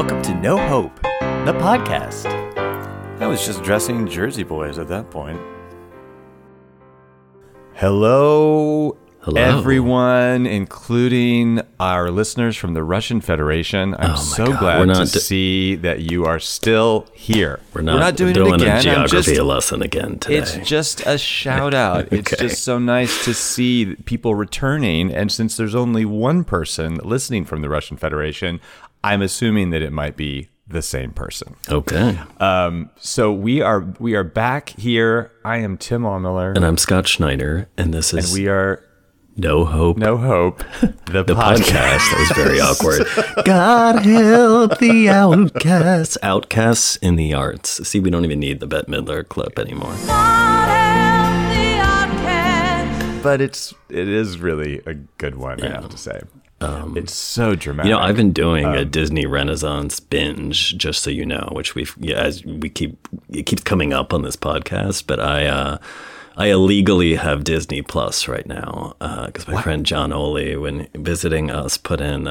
Welcome to No Hope, the podcast. I was just dressing Jersey Boys at that point. Hello, everyone, including our listeners from the Russian Federation. I'm glad to see that you are still here. We're not doing it again. A geography lesson again today. It's just a shout out. Okay. It's just so nice to see people returning. And since there's only one person listening from the Russian Federation, I'm assuming that it might be the same person. Okay. So we are back here. I am Tim O'Miller. And I'm Scott Schneider. And this is... And we are... No Hope. The podcast. That was very awkward. God help the outcasts. Outcasts in the arts. See, we don't even need the Bette Midler clip anymore. God help the outcasts. But it is really a good one, yeah. I have to say. It's so dramatic. You know, I've been doing a Disney Renaissance binge, just so you know, which it keeps coming up on this podcast, but I illegally have Disney Plus right now because my friend John Oley, when visiting us, put in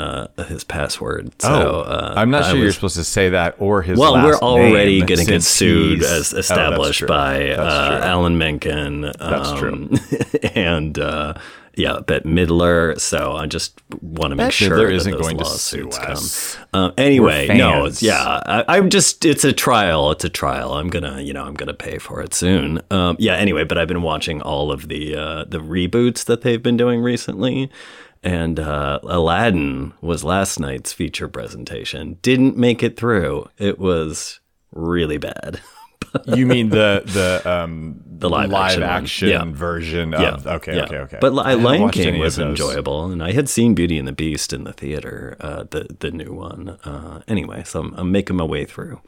his password. So, I'm not sure you're supposed to say that or his last name. Well, we're already going to get sued, as established by Alan Menken. That's true. And Bette Midler. So I just want to make sure that isn't going to sue us. Anyway, no, yeah, I'm just, it's a trial. I'm gonna pay for it soon. Anyway, but I've been watching all of the reboots that they've been doing recently. And Aladdin was last night's feature presentation. Didn't make it through. It was really bad. You mean the live action yeah. version of yeah. Okay. But Lion King was enjoyable, and I had seen Beauty and the Beast in the theater, the new one. Anyway, so I'm making my way through.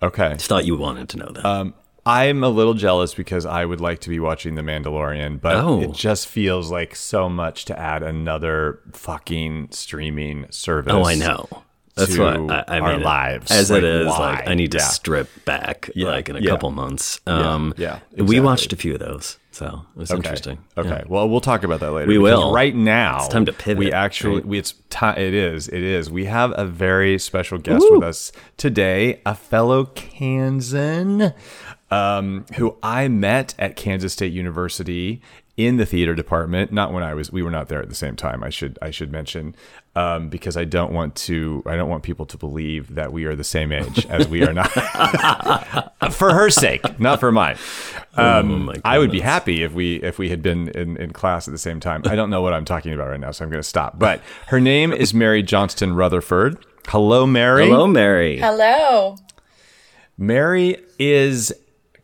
Okay, just thought you wanted to know that. I'm a little jealous because I would like to be watching The Mandalorian, but it just feels like so much to add another fucking streaming service. Oh, I know. That's why I mean, lives as like, it is. Why? Like I need to strip back, in a couple months. Exactly. We watched a few of those, so it was interesting. Okay, yeah. Well, we'll talk about that later. We will. Right now, it's time to pivot. We actually, It is. We have a very special guest with us today, a fellow Kansan, who I met at Kansas State University in the theater department. Not when we were not there at the same time. I should mention. Because I don't want people to believe that we are the same age, as we are not. For her sake, not for mine. I would be happy if we had been in class at the same time. I don't know what I'm talking about right now, so I'm going to stop. But her name is Mary Johnston Rutherford. Hello, Mary. Hello. Mary is...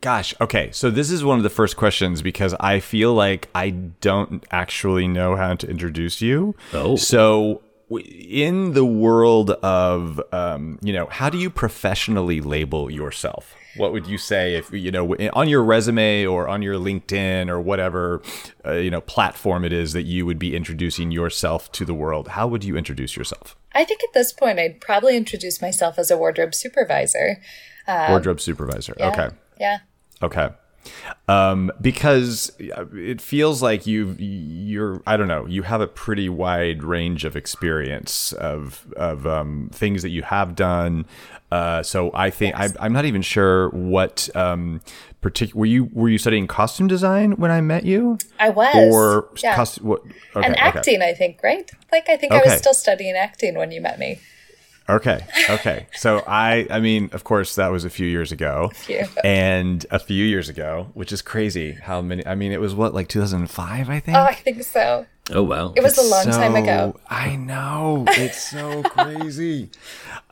Gosh. Okay. So this is one of the first questions because I feel like I don't actually know how to introduce you. Oh. So in the world of, how do you professionally label yourself? What would you say if, on your resume or on your LinkedIn or whatever, platform it is that you would be introducing yourself to the world? How would you introduce yourself? I think at this point, I'd probably introduce myself as a wardrobe supervisor. Yeah. Okay. Yeah. Okay. Because it feels like you have a pretty wide range of experience of things that you have done. So I think I'm not even sure what were you studying costume design when I met you? I was. Or acting, I think, right? Like, I think I was still studying acting when you met me. Okay. So I mean, of course, that was a few years ago. Which is crazy how many. I mean, it was like 2005, I think? Oh, I think so. Oh, wow. It was a long time ago. I know. It's so crazy.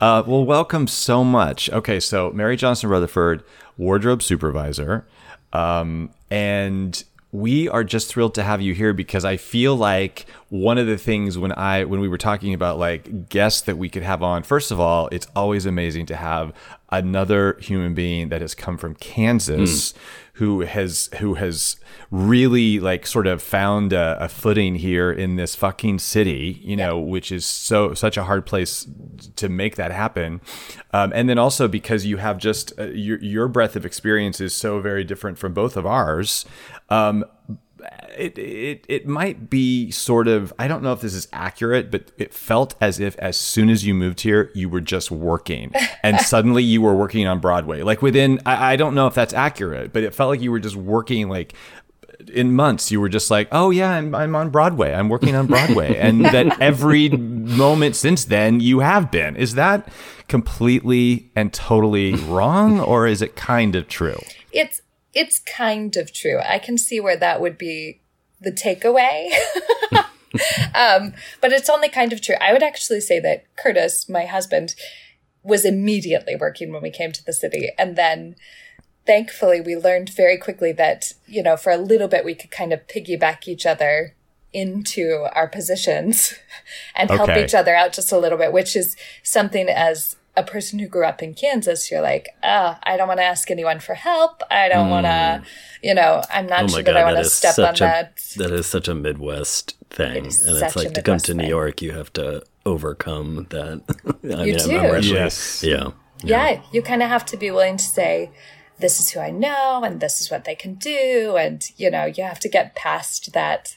Well, welcome so much. Okay, so Mary Johnston Rutherford, wardrobe supervisor. And we are just thrilled to have you here because I feel like one of the things when we were talking about like guests that we could have on, first of all, it's always amazing to have another human being that has come from Kansas who has really like sort of found a footing here in this fucking city, which is such a hard place to make that happen. And then also because you have just your breadth of experience is so very different from both of ours. it might be sort of, I don't know if this is accurate, but it felt as if as soon as you moved here, you were just working and suddenly you were working on Broadway. Like within, I don't know if that's accurate, but it felt like you were just working like in months. You were just like, oh yeah, I'm on Broadway. I'm working on Broadway. And that every moment since then you have been. Is that completely and totally wrong, or is it kind of true? It's kind of true. I can see where that would be the takeaway. But it's only kind of true. I would actually say that Curtis, my husband, was immediately working when we came to the city. And then thankfully we learned very quickly that, you know, for a little bit we could kind of piggyback each other into our positions and help each other out just a little bit, which is something as a person who grew up in Kansas, you're like, oh, I don't want to ask anyone for help. I don't want to, you know, I'm not sure that I want to step on that. That is such a Midwest thing. And it's like to come to New York, you have to overcome that. You do. Yes. Yeah. Yeah. You kind of have to be willing to say, this is who I know and this is what they can do. And, you know, you have to get past that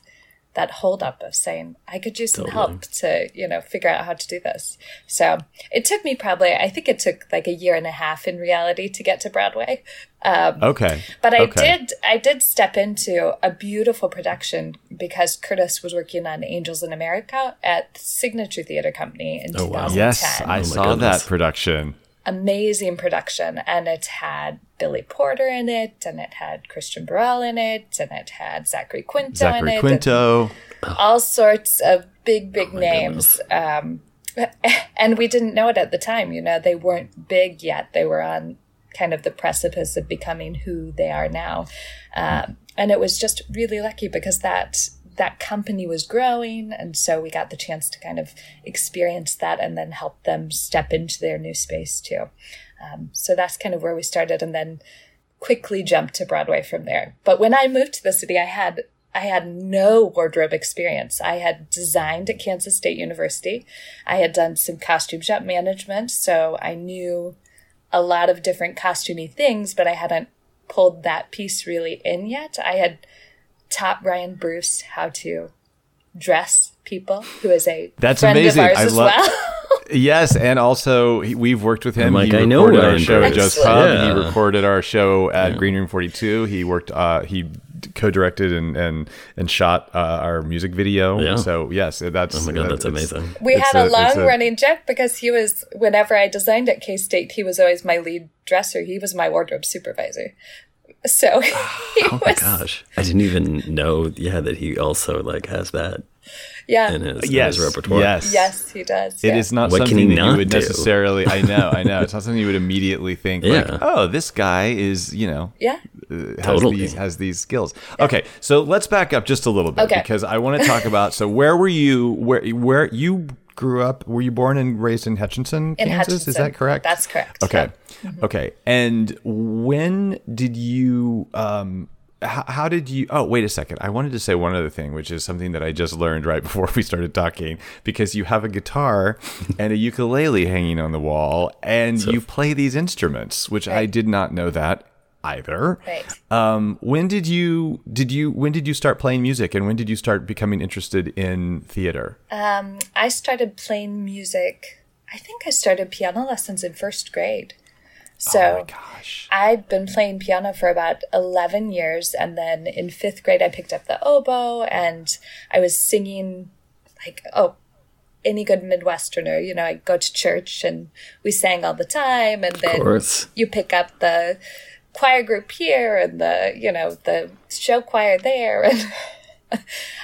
hold up of saying, I could use some help to, you know, figure out how to do this. So it took me probably, I think it took like 1.5 years in reality to get to Broadway. But I did step into a beautiful production because Curtis was working on Angels in America at Signature Theater Company in 2010. Yes, I saw that production. Amazing production. And it had Billy Porter in it, and it had Christian Burrell in it, and it had Zachary Quinto in it. All sorts of big names. And we didn't know it at the time. You know, they weren't big yet. They were on kind of the precipice of becoming who they are now. And it was just really lucky because that company was growing, and so we got the chance to kind of experience that and then help them step into their new space too. So that's kind of where we started, and then quickly jumped to Broadway from there. But when I moved to the city, I had no wardrobe experience. I had designed at Kansas State University. I had done some costume shop management, so I knew a lot of different costumey things, but I hadn't pulled that piece really in yet. I had taught Ryan Bruce how to dress people, who is a friend of ours as well. Yes, and also we've worked with him. Like, he recorded our show at Joe's Pub. Yeah. He recorded our show at Green Room 42. He worked. He co-directed and shot our music video. Yeah. So yes, that's. Oh my God, that's amazing. We had a long-running joke because he was. Whenever I designed at K-State, he was always my lead dresser. He was my wardrobe supervisor. So. My gosh! I didn't even know. Yeah, that he also like has that. Yeah. In his repertoire. Yes, he does. Yeah. It is not something that you would necessarily. I know. It's not something you would immediately think like, oh, this guy is, you know, has these skills. Yeah. Okay, so let's back up just a little bit because I want to talk about. So where were you? Where you grew up? Were you born and raised in Hutchinson, Kansas? Is that correct? That's correct. Okay. Yeah. Mm-hmm. Okay. And when did you? How did you? Oh, wait a second. I wanted to say one other thing, which is something that I just learned right before we started talking, because you have a guitar and a ukulele hanging on the wall, and you play these instruments, which I did not know that either. Right. When did you start playing music, and when did you start becoming interested in theater? I started playing music. I think I started piano lessons in first grade. So I'd been playing piano for about 11 years. And then in fifth grade, I picked up the oboe, and I was singing like, any good Midwesterner, you know, I go to church and we sang all the time. And then you pick up the choir group here and the, you know, the show choir there.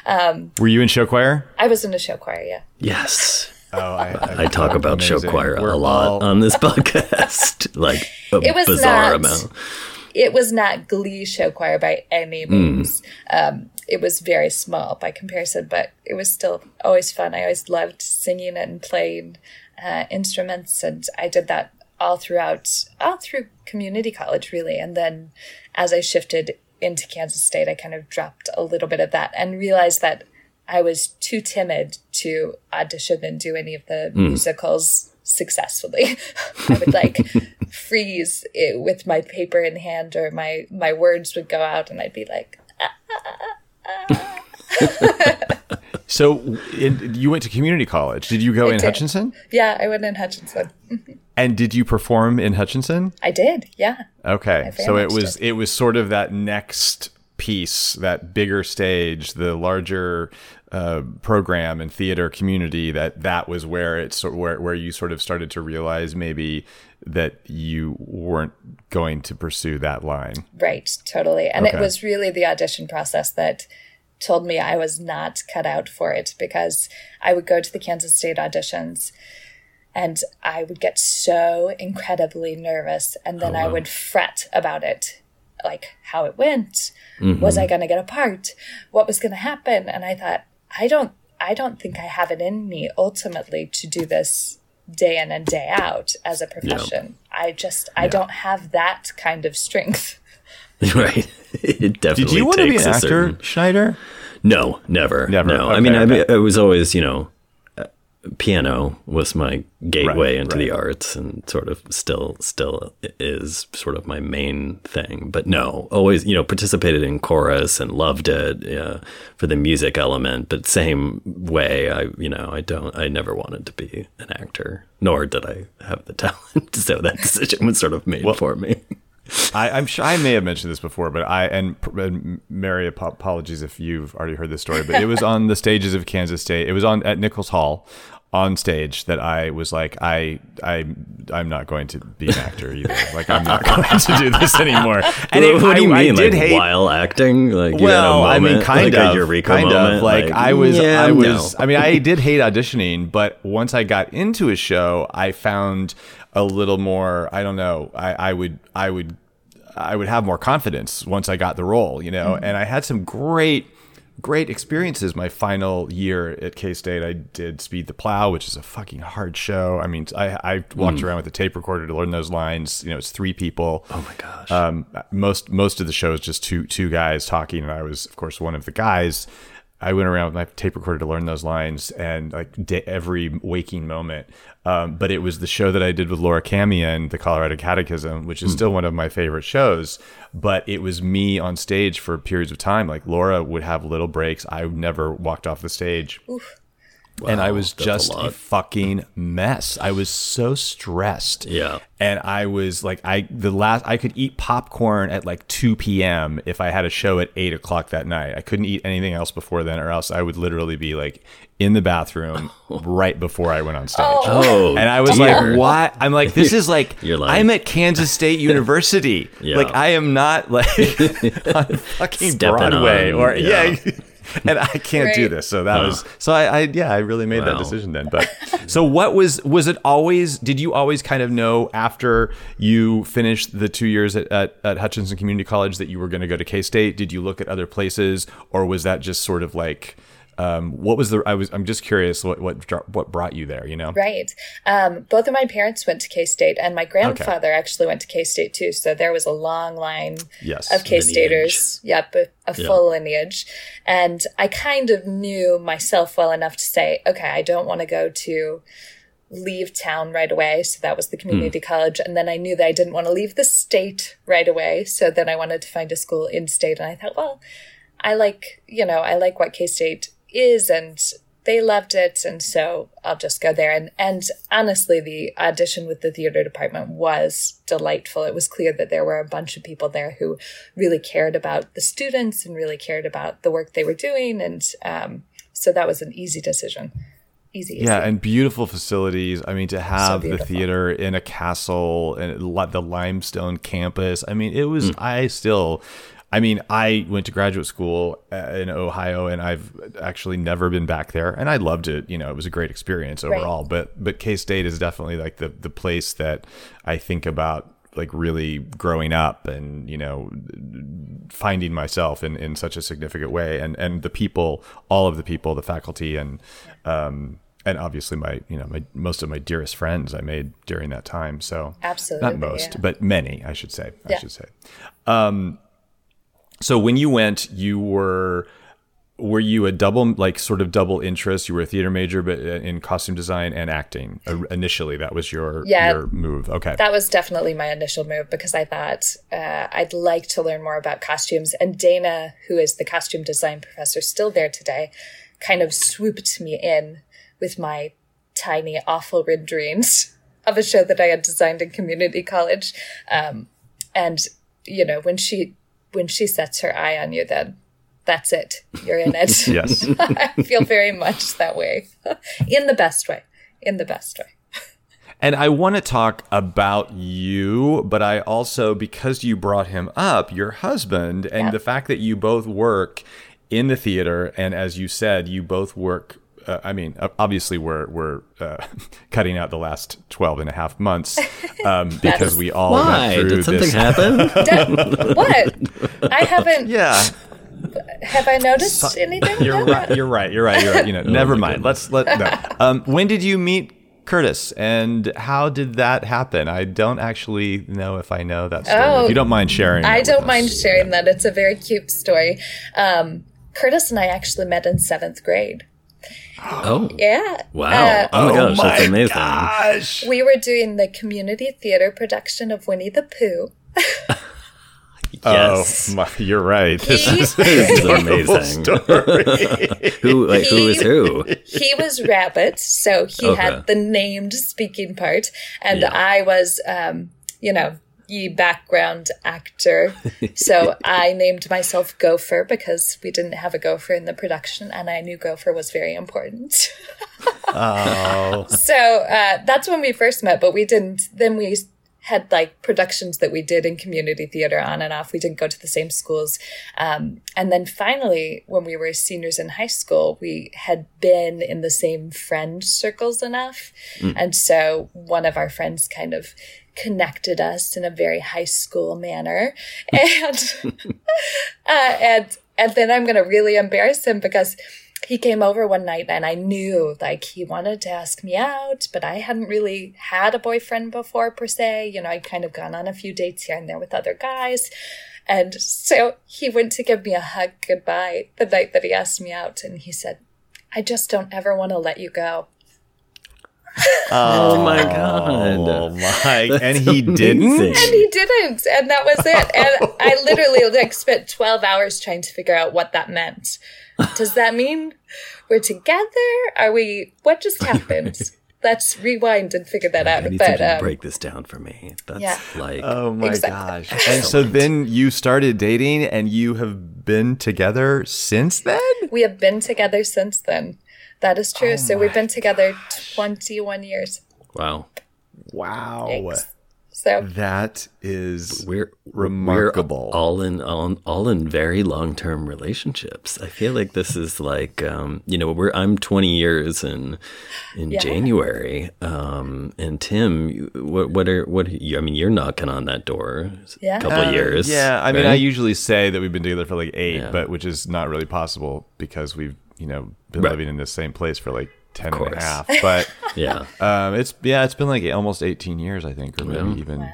And were you in show choir? I was in a show choir. Yeah. Yes. I talk about show choir a lot on this podcast, like a bizarre amount. It was not Glee show choir by any means. It was very small by comparison, but it was still always fun. I always loved singing and playing instruments, and I did that all through community college, really. And then as I shifted into Kansas State, I kind of dropped a little bit of that and realized that I was too timid to audition and do any of the musicals successfully. I would like freeze with my paper in hand, or my words would go out and I'd be like, So you went to community college. Did you go in Hutchinson? Yeah, I went in Hutchinson. And did you perform in Hutchinson? I did, yeah. Okay, so it was sort of that next piece, that bigger stage, the larger program and theater community. That was where it's where you sort of started to realize maybe that you weren't going to pursue that line. Right, totally. And It was really the audition process that told me I was not cut out for it, because I would go to the Kansas State auditions and I would get so incredibly nervous, and then I would fret about it, like how it went, was I going to get a part, what was going to happen? And I thought, I don't think I have it in me ultimately to do this day in and day out as a profession. Yeah. I don't have that kind of strength. Right. It definitely Did you want to be an actor, Schneider? No, never. No. Okay, I mean, I was always, piano was my gateway into the arts, and sort of still is sort of my main thing. But no, always, participated in chorus and loved it for the music element. But same way, I never wanted to be an actor, nor did I have the talent. So that decision was sort of made for me. I'm sure I may have mentioned this before, but and Mary, apologies if you've already heard this story, but it was on the stages of Kansas State. It was at Nichols Hall on stage that I was like, I'm not going to be an actor either. Like, I'm not going to do this anymore. And what do you mean? I did hate while acting? Like, kind of. Eureka kind moment? Of. Like I was. I mean, I did hate auditioning, but once I got into a show, I found a little more, I don't know, I would have more confidence once I got the role, and I had some great experiences my final year at K-State. I did Speed the Plow, which is a fucking hard show. I mean, I walked around with a tape recorder to learn those lines. It's three people. Oh my gosh. Most of the show is just two guys talking, and I was, of course, one of the guys. I went around with my tape recorder to learn those lines, and like every waking moment. But it was the show that I did with Laura Camion, The Colorado Catechism, which is still one of my favorite shows. But it was me on stage for periods of time. Like, Laura would have little breaks. I never walked off the stage. Oof. Wow, and I was just a fucking mess. I was so stressed. Yeah. And I was like, I could eat popcorn at like 2 p.m. if I had a show at 8 o'clock that night. I couldn't eat anything else before then, or else I would literally be like in the bathroom right before I went on stage. Oh, and I was like, what? I'm like, this is like, I'm at Kansas State University. Yeah. Like, I am not like on fucking Broadway or and I can't do this. So that was, so I really made that decision then. But so what was it always, did you always kind of know after you finished the 2 years at Hutchinson Community College that you were going to go to K-State? Did you look at other places, or was that just sort of like, I'm just curious what brought you there, Right. Both of my parents went to K-State, and my grandfather actually went to K-State too. So there was a long line of K-Staters. Yep. A full lineage. And I kind of knew myself well enough to say, okay, I don't want to leave town right away. So that was the community college. And then I knew that I didn't want to leave the state right away. So then I wanted to find a school in state. And I thought, well, I like what K-State is, and they loved it, and so I'll just go there. And honestly, the audition with the theater department was delightful. It was clear that there were a bunch of people there who really cared about the students and really cared about the work they were doing, and so that was an easy decision. Easy. Yeah, and beautiful facilities. I mean, to have the theater in a castle and the limestone campus. I mean, it was. I went to graduate school in Ohio, and I've actually never been back there. And I loved it. It was a great experience overall. Right. But K-State is definitely like the place that I think about, like, really growing up and, finding myself in such a significant way. And the people, all of the people, the faculty, and obviously my most of my dearest friends I made during that time. So absolutely, not most, but many, I should say. Yeah. So when you went, you were were you a double, like sort of double interest? You were a theater major, but in costume design and acting initially, that was your move. Okay. That was definitely my initial move because I thought I'd like to learn more about costumes. And Dana, who is the costume design professor still there today, kind of swooped me in with my tiny, awful red dreams of a show that I had designed in community college. And you know, when she sets her eye on you, then that's it. You're in it. Yes. I feel very much that way. In the best way. And I want to talk about you, but I also, because you brought him up, your husband, and the fact that you both work in the theater, and as you said, you both work, I mean, obviously we're cutting out the last 12 and a half months because we all went through this. Why? Did something happen? What? I haven't. Yeah. Have I noticed anything? You're right. You know, never mind. No. When did you meet Curtis, and how did that happen? I don't actually know if I know that story. Oh, if you don't mind sharing. I don't mind sharing that. It's a very cute story. Curtis and I actually met in 7th grade. Oh. Yeah. Wow. Oh my gosh, that's amazing. Gosh. We were doing the community theater production of Winnie the Pooh. Yes. Oh, you're right. This is amazing. Who is who? He was Rabbit, so he had the named speaking part, and I was, ye background actor. So I named myself Gopher because we didn't have a gopher in the production, and I knew Gopher was very important. Oh. So that's when we first met, but we didn't. Then we had like productions that we did in community theater on and off. We didn't go to the same schools. And then finally, when we were seniors in high school, we had been in the same friend circles enough. Mm. And so one of our friends kind of connected us in a very high school manner. And, and then I'm going to really embarrass him because he came over one night and I knew like he wanted to ask me out, but I hadn't really had a boyfriend before per se. You know, I'd kind of gone on a few dates here and there with other guys. And so he went to give me a hug goodbye the night that he asked me out. And he said, "I just don't ever want to let you go." Oh my God. Oh my. That's and he amazing. Didn't? And he didn't. And that was it. And I literally like spent 12 hours trying to figure out what that meant. Does that mean we're together? Are we, what just happened? Let's rewind and figure that out. I need to break this down for me. That's like, oh my gosh. And so then you started dating and you have been together since then? We have been together since then. That is true. Oh so we've been together 21 years. Wow. Yikes. So that is remarkable. We're all in very long-term relationships. I feel like this is like I'm 20 years in January. And Tim, what are you? I mean, you're knocking on that door a couple of years. Yeah, I mean, I usually say that we've been together for like 8, but which is not really possible because we've been living in the same place for like 10 and a half, but it's been like almost 18 years, I think, or maybe even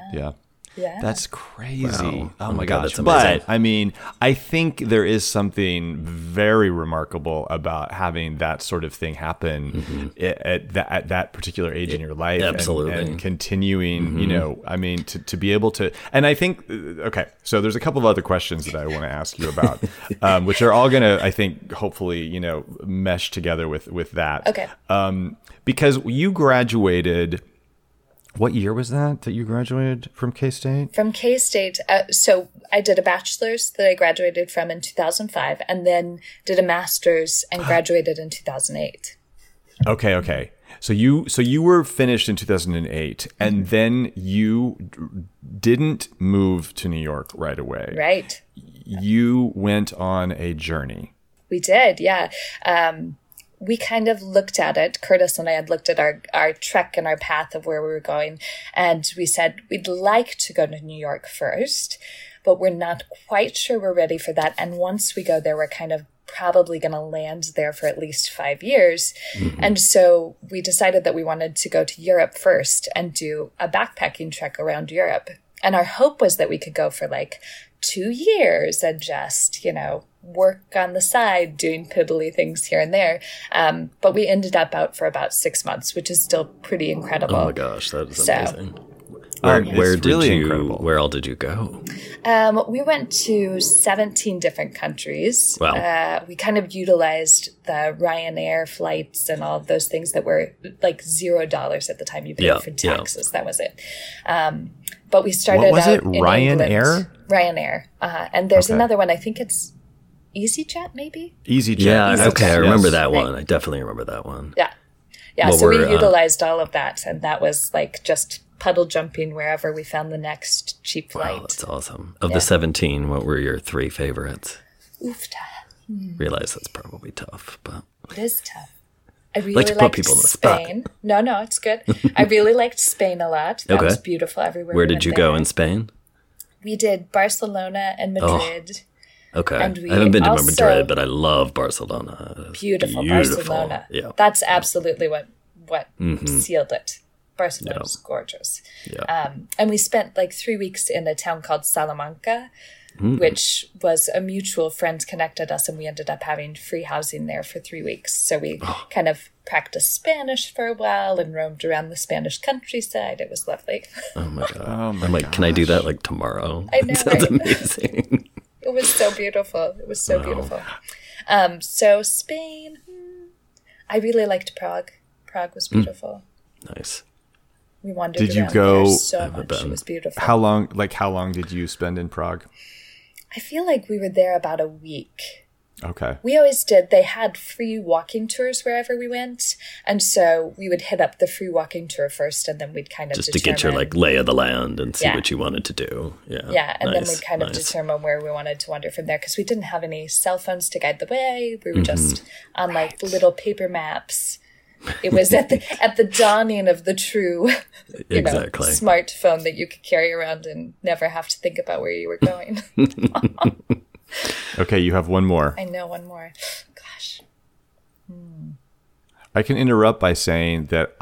that's crazy. Wow. Oh my gosh. That's amazing. But I mean, I think there is something very remarkable about having that sort of thing happen at that particular age in your life. Absolutely. And continuing, I mean, to be able to, and I think, okay, so there's a couple of other questions that I want to ask you about, which are all going to, I think, hopefully, mesh together with that. Okay. Because you graduated. What year was that you graduated from K-State? From K-State. So I did a bachelor's that I graduated from in 2005 and then did a master's and graduated in 2008. Okay. So you were finished in 2008 and then you didn't move to New York right away. Right. You went on a journey. We did, yeah. We kind of looked at it. Curtis and I had looked at our trek and our path of where we were going. And we said, we'd like to go to New York first, but we're not quite sure we're ready for that. And once we go there, we're kind of probably going to land there for at least 5 years. Mm-hmm. And so we decided that we wanted to go to Europe first and do a backpacking trek around Europe. And our hope was that we could go for like 2 years and just, you know, work on the side, doing piddly things here and there. But we ended up out for about 6 months, which is still pretty incredible. Oh my gosh, that is amazing. Where all did you go? We went to 17 different countries. Wow. We kind of utilized the Ryanair flights and all of those things that were like $0 at the time you paid for taxes. Yeah. That was it. But we started out in Ryanair? Ryanair. And there's another one. I think it's EasyJet, maybe? EasyJet. Yeah, okay. I remember that one. I definitely remember that one. Yeah. Yeah, well, so we utilized all of that. And that was like just puddle jumping wherever we found the next cheap flight. Wow, that's awesome. Of the 17, what were your three favorites? Realize that's probably tough, but it is tough. I really like to put people on the spot. No, it's good. I really liked Spain a lot. That was beautiful everywhere. Where did you go in Spain? We did Barcelona and Madrid. Oh, okay. And I haven't been to Madrid, but I love Barcelona. Beautiful Barcelona. Yeah. That's absolutely what sealed it. Barcelona was gorgeous. Yeah. And we spent like 3 weeks in a town called Salamanca, which was a mutual friend connected us, and we ended up having free housing there for 3 weeks. So we kind of practiced Spanish for a while and roamed around the Spanish countryside. It was lovely. Oh my God. I'm like, can I do that like tomorrow? I know. That sounds amazing. It was so beautiful. It was so beautiful. So Spain, I really liked Prague. Prague was beautiful. Nice. We wandered around there so much. It was beautiful. How long did you spend in Prague? I feel like we were there about a week. Okay. We always did. They had free walking tours wherever we went. And so we would hit up the free walking tour first, and then we'd kind of just to get your like lay of the land and see what you wanted to do. Yeah. Yeah. And then we'd kind of determine where we wanted to wander from there, because we didn't have any cell phones to guide the way. We were just on like little paper maps. It was at the dawning of the true smartphone that you could carry around and never have to think about where you were going. Okay, you have one more. I know, one more. Gosh. I can interrupt by saying that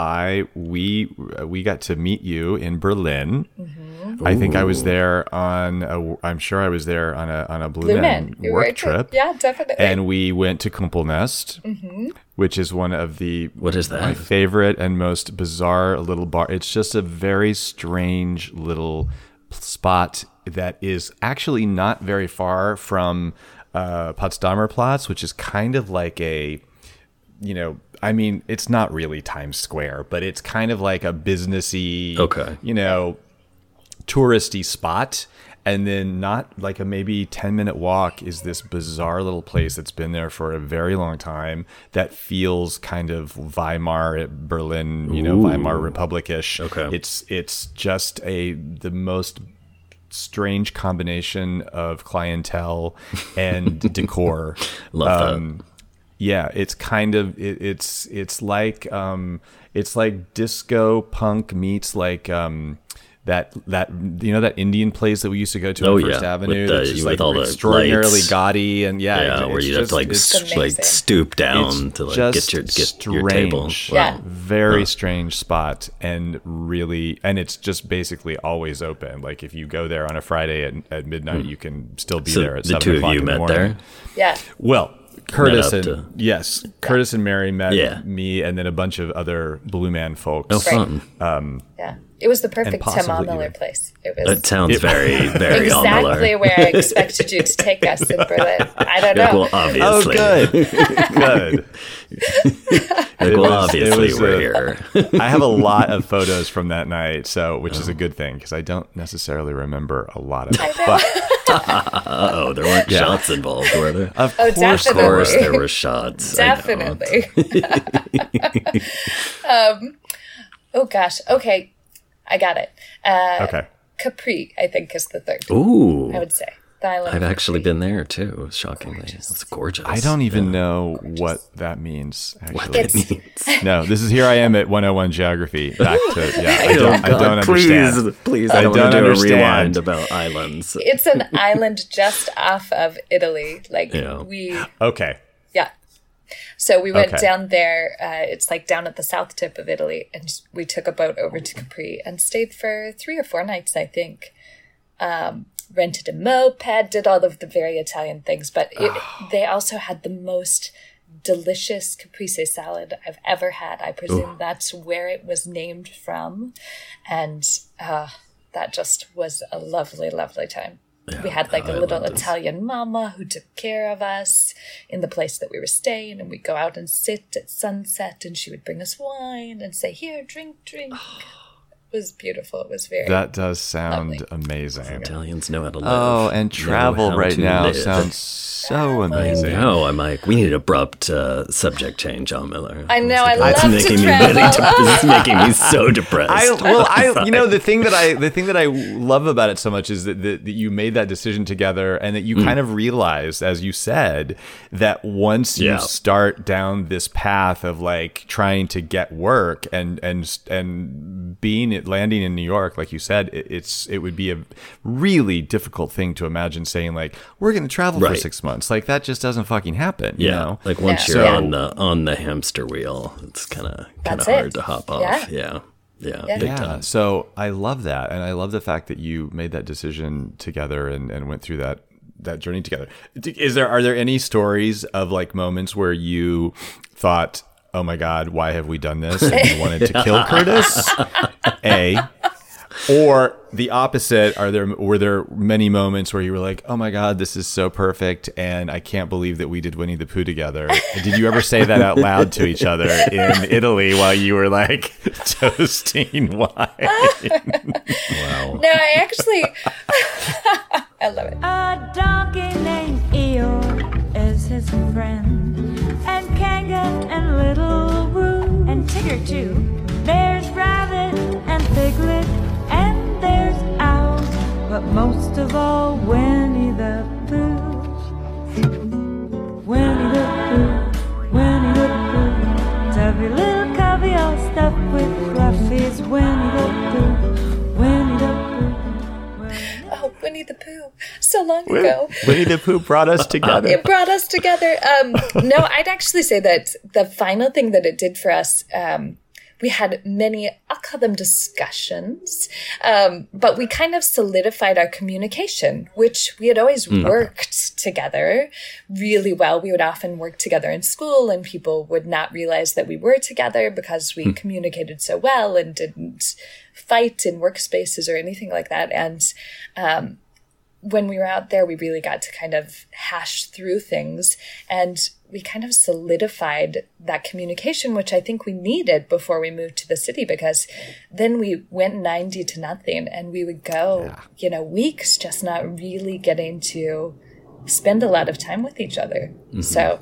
we got to meet you in Berlin. Mm-hmm. I think I was there on a Blue Man work trip. Yeah, definitely. And we went to Kumpelnest, which is one of my favorite and most bizarre little bar. It's just a very strange little spot that is actually not very far from Potsdamer Platz, which is kind of like a, you know, I mean, it's not really Times Square, but it's kind of like a businessy, you know, touristy spot. And then not like a maybe 10-minute walk is this bizarre little place that's been there for a very long time that feels kind of Weimar, Berlin, you know, Weimar Republic-ish. Okay. It's just the most strange combination of clientele and decor. Love that. Yeah, it's kind of it's like disco punk meets like that you know that Indian place that we used to go to on First Avenue that's just like all extraordinarily gaudy and where you have to like stoop down to like get your table. Yeah. Wow. Very strange spot and it's just basically always open. Like if you go there on a Friday at midnight, you can still be there at 7 o'clock in the morning. The two of you met there? Yeah. Well, Curtis and Mary met me, and then a bunch of other Blue Man folks. Oh, fun! It was the perfect Tim O'Miller place. It sounds very, very exactly where I expected you to take us in Berlin. I don't know. Well, obviously. Oh, good. Obviously, we're here. I have a lot of photos from that night, which is a good thing because I don't necessarily remember a lot of it. There weren't shots involved, were there? Of course, there were shots. Definitely. Oh gosh. Okay. I got it. Capri, I think, is the third. Ooh. I would say. I've actually been there, too, shockingly. Gorgeous. It's gorgeous. I don't even know what that means, actually. What it means. No, this is here I am at 101 Geography. Back to, I don't understand. Please, I don't want to do a rewind about islands. It's an island just off of Italy. Like, Okay. Yeah. So we went down there. It's like down at the south tip of Italy, and we took a boat over to Capri and stayed for 3 or 4 nights, I think. rented a moped, did all of the very Italian things. But they also had the most delicious caprese salad I've ever had. I presume that's where it was named from. And that just was a lovely, lovely time. Yeah, we had like a little Italian mama who took care of us in the place that we were staying, and we'd go out and sit at sunset, and she would bring us wine and say, "Here, drink, drink." It was beautiful. It was very. That does sound lovely. Amazing. Italians know how to live. Oh, and travel right now sounds so amazing. I know. I'm like, we need abrupt subject change, John Miller. I know. I love to travel. This is making me so depressed. You know, the thing that I love about it so much is that you made that decision together, and that you kind of realized, as you said, that once you start down this path of like trying to get work and being it. Landing in New York, like you said, it would be a really difficult thing to imagine saying like, we're going to travel for 6 months. Like that just doesn't fucking happen. Yeah. You know? Like once you're on the hamster wheel, it's kind of hard to hop off. Yeah. Big time. So I love that. And I love the fact that you made that decision together and went through that journey together. Are there any stories of like moments where you thought, oh my God, why have we done this? And you wanted to kill Curtis? Or the opposite, were there many moments where you were like, oh my God, this is so perfect, and I can't believe that we did Winnie the Pooh together? Did you ever say that out loud to each other in Italy while you were like toasting wine? Wow. No, I actually, I love it. A donkey named Eeyore is his friend, and Kanga and Little Roo, and Tigger too. There's Rabbit and Piglet, and there's Owl, but most of all, Winnie the Pooh. Winnie the Pooh, Winnie the Pooh. Tubby little cubby all stuffed with fluffies. Winnie the Pooh, Winnie the Pooh. Oh, Winnie the Pooh. So long ago. Winnie the Pooh brought us together. It brought us together. No, I'd actually say that the final thing that it did for us... we had many, I'll call them discussions, but we kind of solidified our communication, which we had always worked together really well. We would often work together in school, and people would not realize that we were together because we communicated so well and didn't fight in workspaces or anything like that. And when we were out there, we really got to kind of hash through things, and we kind of solidified that communication, which I think we needed before we moved to the city, because then we went 90 to nothing, and we would go, weeks just not really getting to spend a lot of time with each other. Mm-hmm. So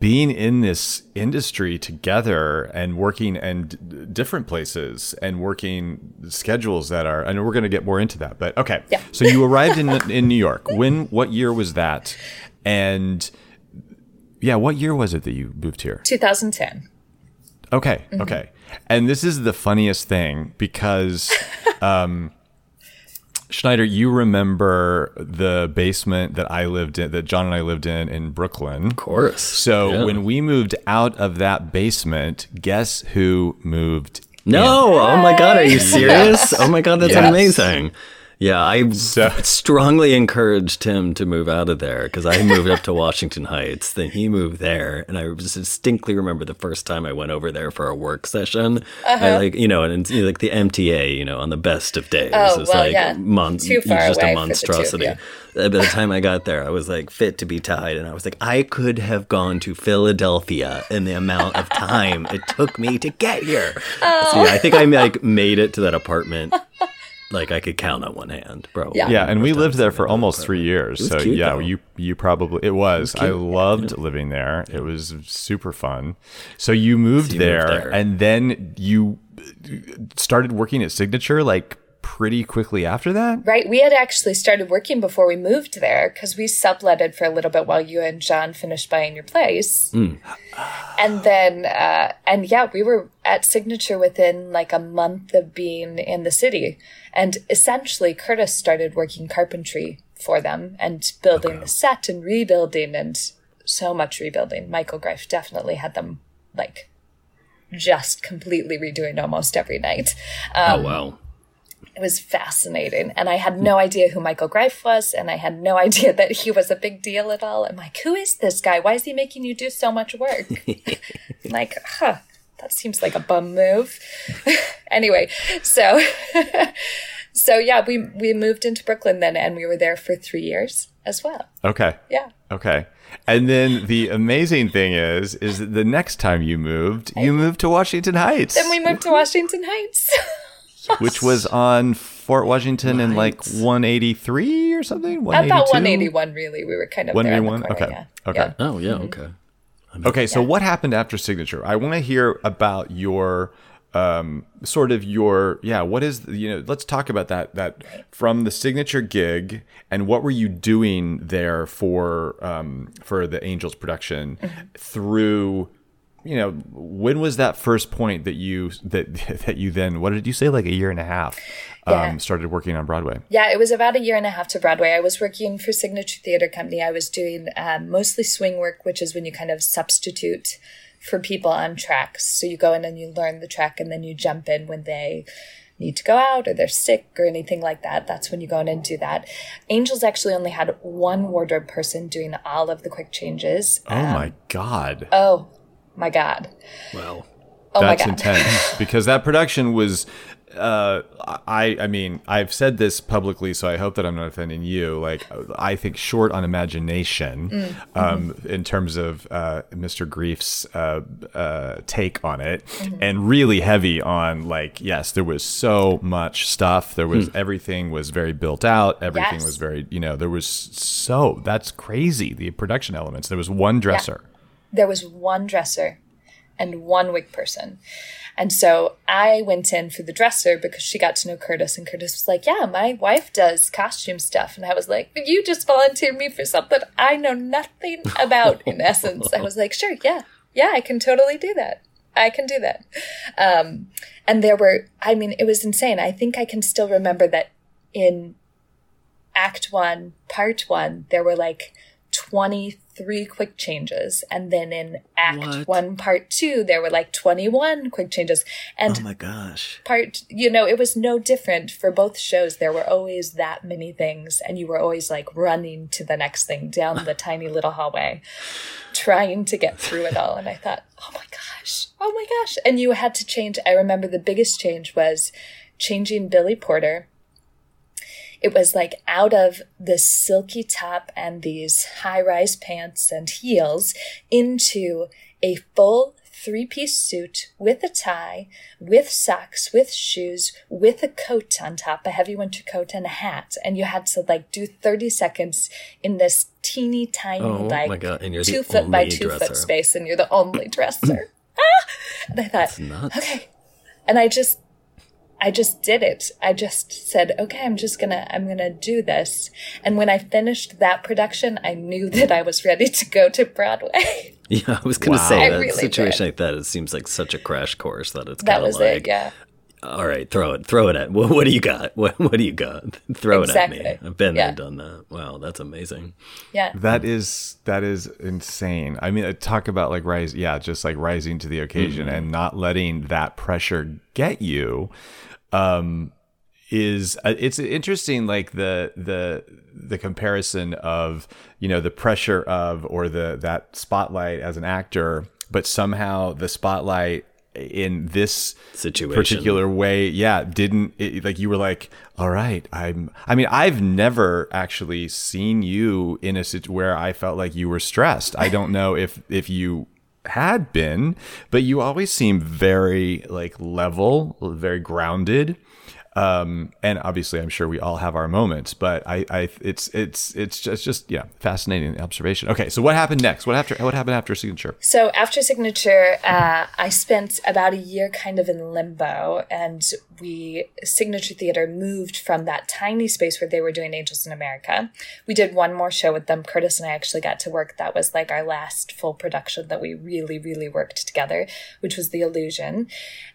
being in this industry together and working in different places and working schedules that are, I know we're going to get more into that, but okay. Yeah. So you arrived in New York. What year was that? And what year was it that you moved here? 2010. Okay. Mm-hmm. Okay. And this is the funniest thing because, Schneider, you remember the basement that I lived in, that John and I lived in Brooklyn. Of course. So when we moved out of that basement, guess who moved in? Oh my God, are you serious? Oh my God, that's amazing. Yeah, I strongly encouraged Tim to move out of there because I moved up to Washington Heights. Then he moved there, and I distinctly remember the first time I went over there for a work session. Uh-huh. I like the MTA, on the best of days. Oh, it was too far just away a monstrosity. By the time I got there, I was like fit to be tied, and I was like, I could have gone to Philadelphia in the amount of time it took me to get here. Oh. So, I think I made it to that apartment. Like I could count on one hand, bro. Yeah, and we lived there for almost 3 years. So cute, you probably it was. I loved living there. It was super fun. So you moved there, and then you started working at Signature like pretty quickly after that? Right. We had actually started working before we moved there because we subletted for a little bit while you and John finished buying your place. Mm. And then, we were at Signature within like a month of being in the city. And essentially, Curtis started working carpentry for them and building the set and rebuilding and so much rebuilding. Michael Greif definitely had them like just completely redoing almost every night. It was fascinating. And I had no idea who Michael Greif was. And I had no idea that he was a big deal at all. I'm like, who is this guy? Why is he making you do so much work? I'm like, huh, that seems like a bum move. Anyway, so, so yeah, we moved into Brooklyn then, and we were there for 3 years as well. Okay. Yeah. Okay. And then the amazing thing is that the next time you moved to Washington Heights. Then we moved to Washington Heights. Which was on Fort Washington and like 183 or something? 182? About 181, really. We were kind of 181? There. 181? Okay. Yeah. Okay. Yeah. Oh, yeah. Mm-hmm. Okay. I mean, okay. So yeah. What happened after Signature? I want to hear about your sort of your, yeah, what is, you know, let's talk about that from the Signature gig and what were you doing there for the Angels production through, you know, when was that first point that you then, what did you say, like a year and a half, started working on Broadway? Yeah, it was about a year and a half to Broadway. I was working for Signature Theater Company. I was doing mostly swing work, which is when you kind of substitute for people on tracks. So you go in and you learn the track and then you jump in when they need to go out or they're sick or anything like that. That's when you go in and do that. Angels actually only had one wardrobe person doing all of the quick changes. Oh my God. Oh my God. Well, that's intense because that production was, I mean, I've said this publicly, so I hope that I'm not offending you. Like, I think short on imagination in terms of Mr. Grief's take on it, and really heavy on, like, yes, there was so much stuff. There was everything was very built out. Everything was very, you know, there was so, that's crazy. The production elements. There was one dresser. Yeah. There was one dresser and one wig person. And so I went in for the dresser because she got to know Curtis, and Curtis was like, yeah, my wife does costume stuff. And I was like, you just volunteered me for something I know nothing about, in essence. I was like, sure, yeah, I can totally do that. I can do that. And there were, I mean, it was insane. I think I can still remember that in Act 1, Part 1, there were like 23 quick changes, and then in Act 1 Part 2 there were like 21 quick changes. And oh my gosh, it was no different for both shows. There were always that many things, and you were always like running to the next thing down the tiny little hallway, trying to get through it all. And I thought, oh my gosh. And you had to change. I remember the biggest change was changing Billy Porter. It was like out of this silky top and these high-rise pants and heels into a full three-piece suit with a tie, with socks, with shoes, with a coat on top, a heavy winter coat and a hat. And you had to like do 30 seconds in this teeny tiny like 2 foot by 2 foot space, and you're the only dresser. And I thought, okay. And I just did it. I just said, okay, I'm going to do this. And when I finished that production, I knew that I was ready to go to Broadway. Yeah, I was going to say that really situation did. Like that, it seems like such a crash course that it's kind of like, it, yeah. All right, throw it at me. What do you got? What do you got? Throw it at me. I've been there, done that. Wow, that's amazing. Yeah, that is insane. I mean, I talk about like rising to the occasion and not letting that pressure get you. It's interesting, like the comparison of, you know, the pressure of or that spotlight as an actor, but somehow the spotlight in this situation particular way you were like, all right, I've never actually seen you in a situation where I felt like you were stressed. I don't know if you had been, but you always seemed very like level, very grounded. And obviously I'm sure we all have our moments, but it's just fascinating observation. Okay. So what happened next? What happened after Signature? So after Signature, I spent about a year kind of in limbo, and Signature Theater moved from that tiny space where they were doing Angels in America. We did one more show with them. Curtis and I actually got to work. That was like our last full production that we really, really worked together, which was The Illusion.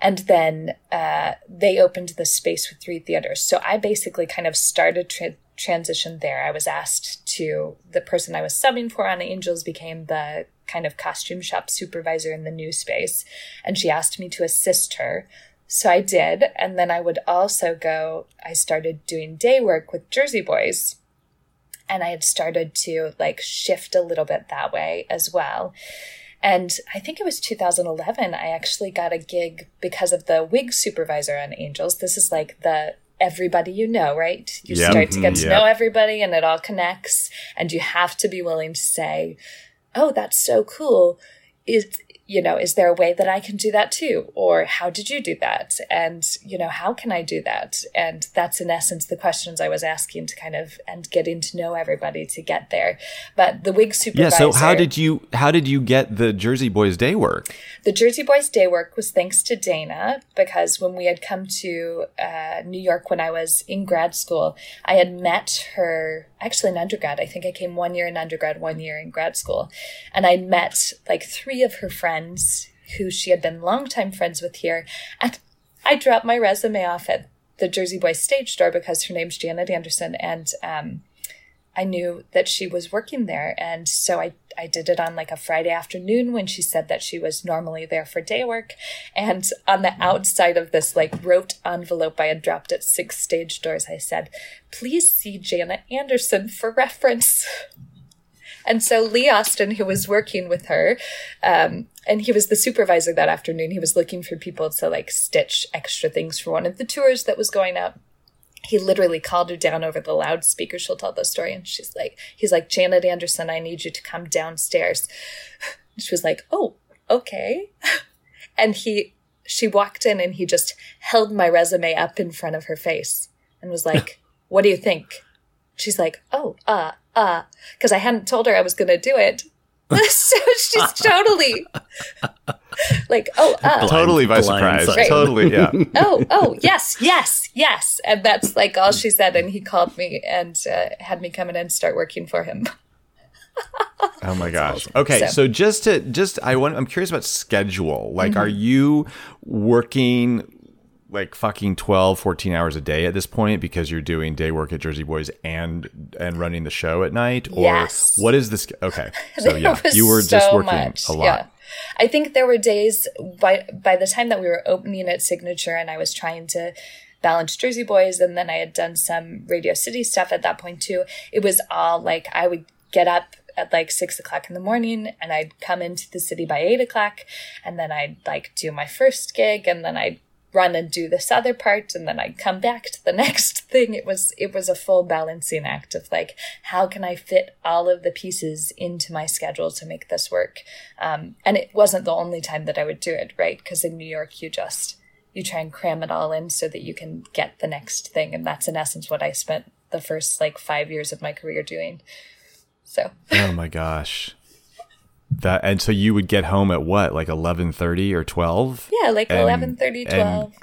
And then, they opened the space with 3 theaters. So I basically kind of started transition there. I was asked to, the person I was subbing for on Angels became the kind of costume shop supervisor in the new space. And she asked me to assist her. So I did. And then I would also go, I started doing day work with Jersey Boys. And I had started to like shift a little bit that way as well. And I think it was 2011, I actually got a gig because of the wig supervisor on Angels. This is like the everybody you know, right? You start to get to know everybody and it all connects. And you have to be willing to say, oh, that's so cool. Is there a way that I can do that too? Or how did you do that? And, how can I do that? And that's in essence the questions I was asking to kind of and getting to know everybody to get there. But the wig supervisor. Yeah. So how did you get the Jersey Boys day work? The Jersey Boys day work was thanks to Dana, because when we had come to New York when I was in grad school, I had met her actually in undergrad. I think I came 1 year in undergrad, 1 year in grad school. And I met like three of her friends who she had been longtime friends with here. And I dropped my resume off at the Jersey Boys stage door because her name's Janet Anderson. And I knew that she was working there. And so I did it on like a Friday afternoon when she said that she was normally there for day work. And on the outside of this like roped envelope I had dropped at 6 stage doors, I said, please see Janet Anderson for reference. And so Lee Austin, who was working with her, and he was the supervisor that afternoon, he was looking for people to like stitch extra things for one of the tours that was going out. He literally called her down over the loudspeaker. She'll tell the story. And he's like, Janet Anderson, I need you to come downstairs. And she was like, oh, okay. And she walked in and he just held my resume up in front of her face and was like, what do you think? She's like, oh, because I hadn't told her I was going to do it. So she's totally like, oh, totally by surprise. Right. Totally. Yeah. oh, yes. And that's like all she said. And he called me and had me come in and start working for him. Oh my gosh. Okay. So I'm curious about schedule. Like, are you working like fucking 12, 14 hours a day at this point because you're doing day work at Jersey Boys and running the show at night? Or yes. What is this? Okay. So yeah, you were just working a lot. Yeah. I think there were days by the time that we were opening at Signature and I was trying to balance Jersey Boys and then I had done some Radio City stuff at that point too. It was all like I would get up at like 6 o'clock in the morning and I'd come into the city by 8 o'clock and then I'd like do my first gig and then I'd run and do this other part. And then I'd come back to the next thing. It was a full balancing act of like, how can I fit all of the pieces into my schedule to make this work? And it wasn't the only time that I would do it, right? Because in New York, you try and cram it all in so that you can get the next thing. And that's in essence what I spent the first like 5 years of my career doing. So. Oh my gosh. That, and so you would get home at what, like 11:30 or 12? Yeah, like 11:30, 12.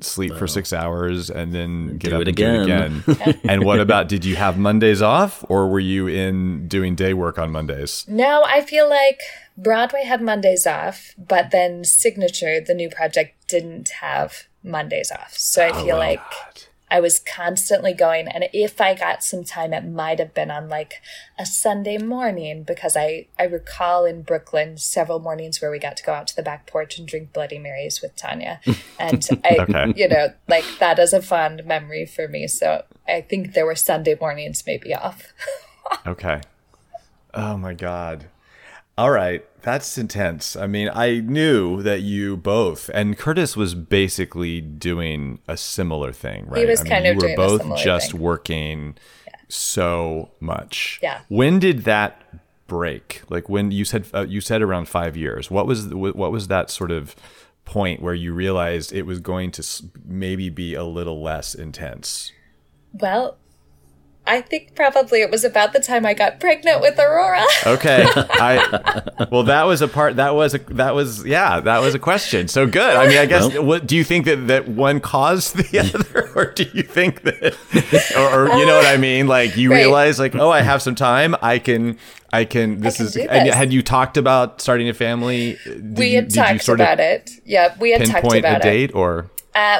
Sleep for 6 hours and then get up and do it again. Yeah. And what about, did you have Mondays off or were you in doing day work on Mondays? No, I feel like Broadway had Mondays off, but then Signature, the new project, didn't have Mondays off. So I feel like God. I was constantly going. And if I got some time, it might have been on like a Sunday morning because I recall in Brooklyn several mornings where we got to go out to the back porch and drink Bloody Marys with Tanya. And I, like that is a fond memory for me. So I think there were Sunday mornings maybe off. Okay. Oh my God. All right. That's intense. I mean, I knew that you both, and Curtis was basically doing a similar thing, right? He was kind of doing a similar thing. You were both just working so much. Yeah. When did that break? Like when you said around 5 years. What was that sort of point where you realized it was going to maybe be a little less intense? Well, I think probably it was about the time I got pregnant with Aurora. Okay. That was a question. So good. I mean, I guess, what do you think that one caused the other, or do you think that, or you know what I mean? Like you realize like, oh, I have some time. I can do this. And had you talked about starting a family? Did you talk about it. Yeah. We had talked about it. Pinpoint a date or?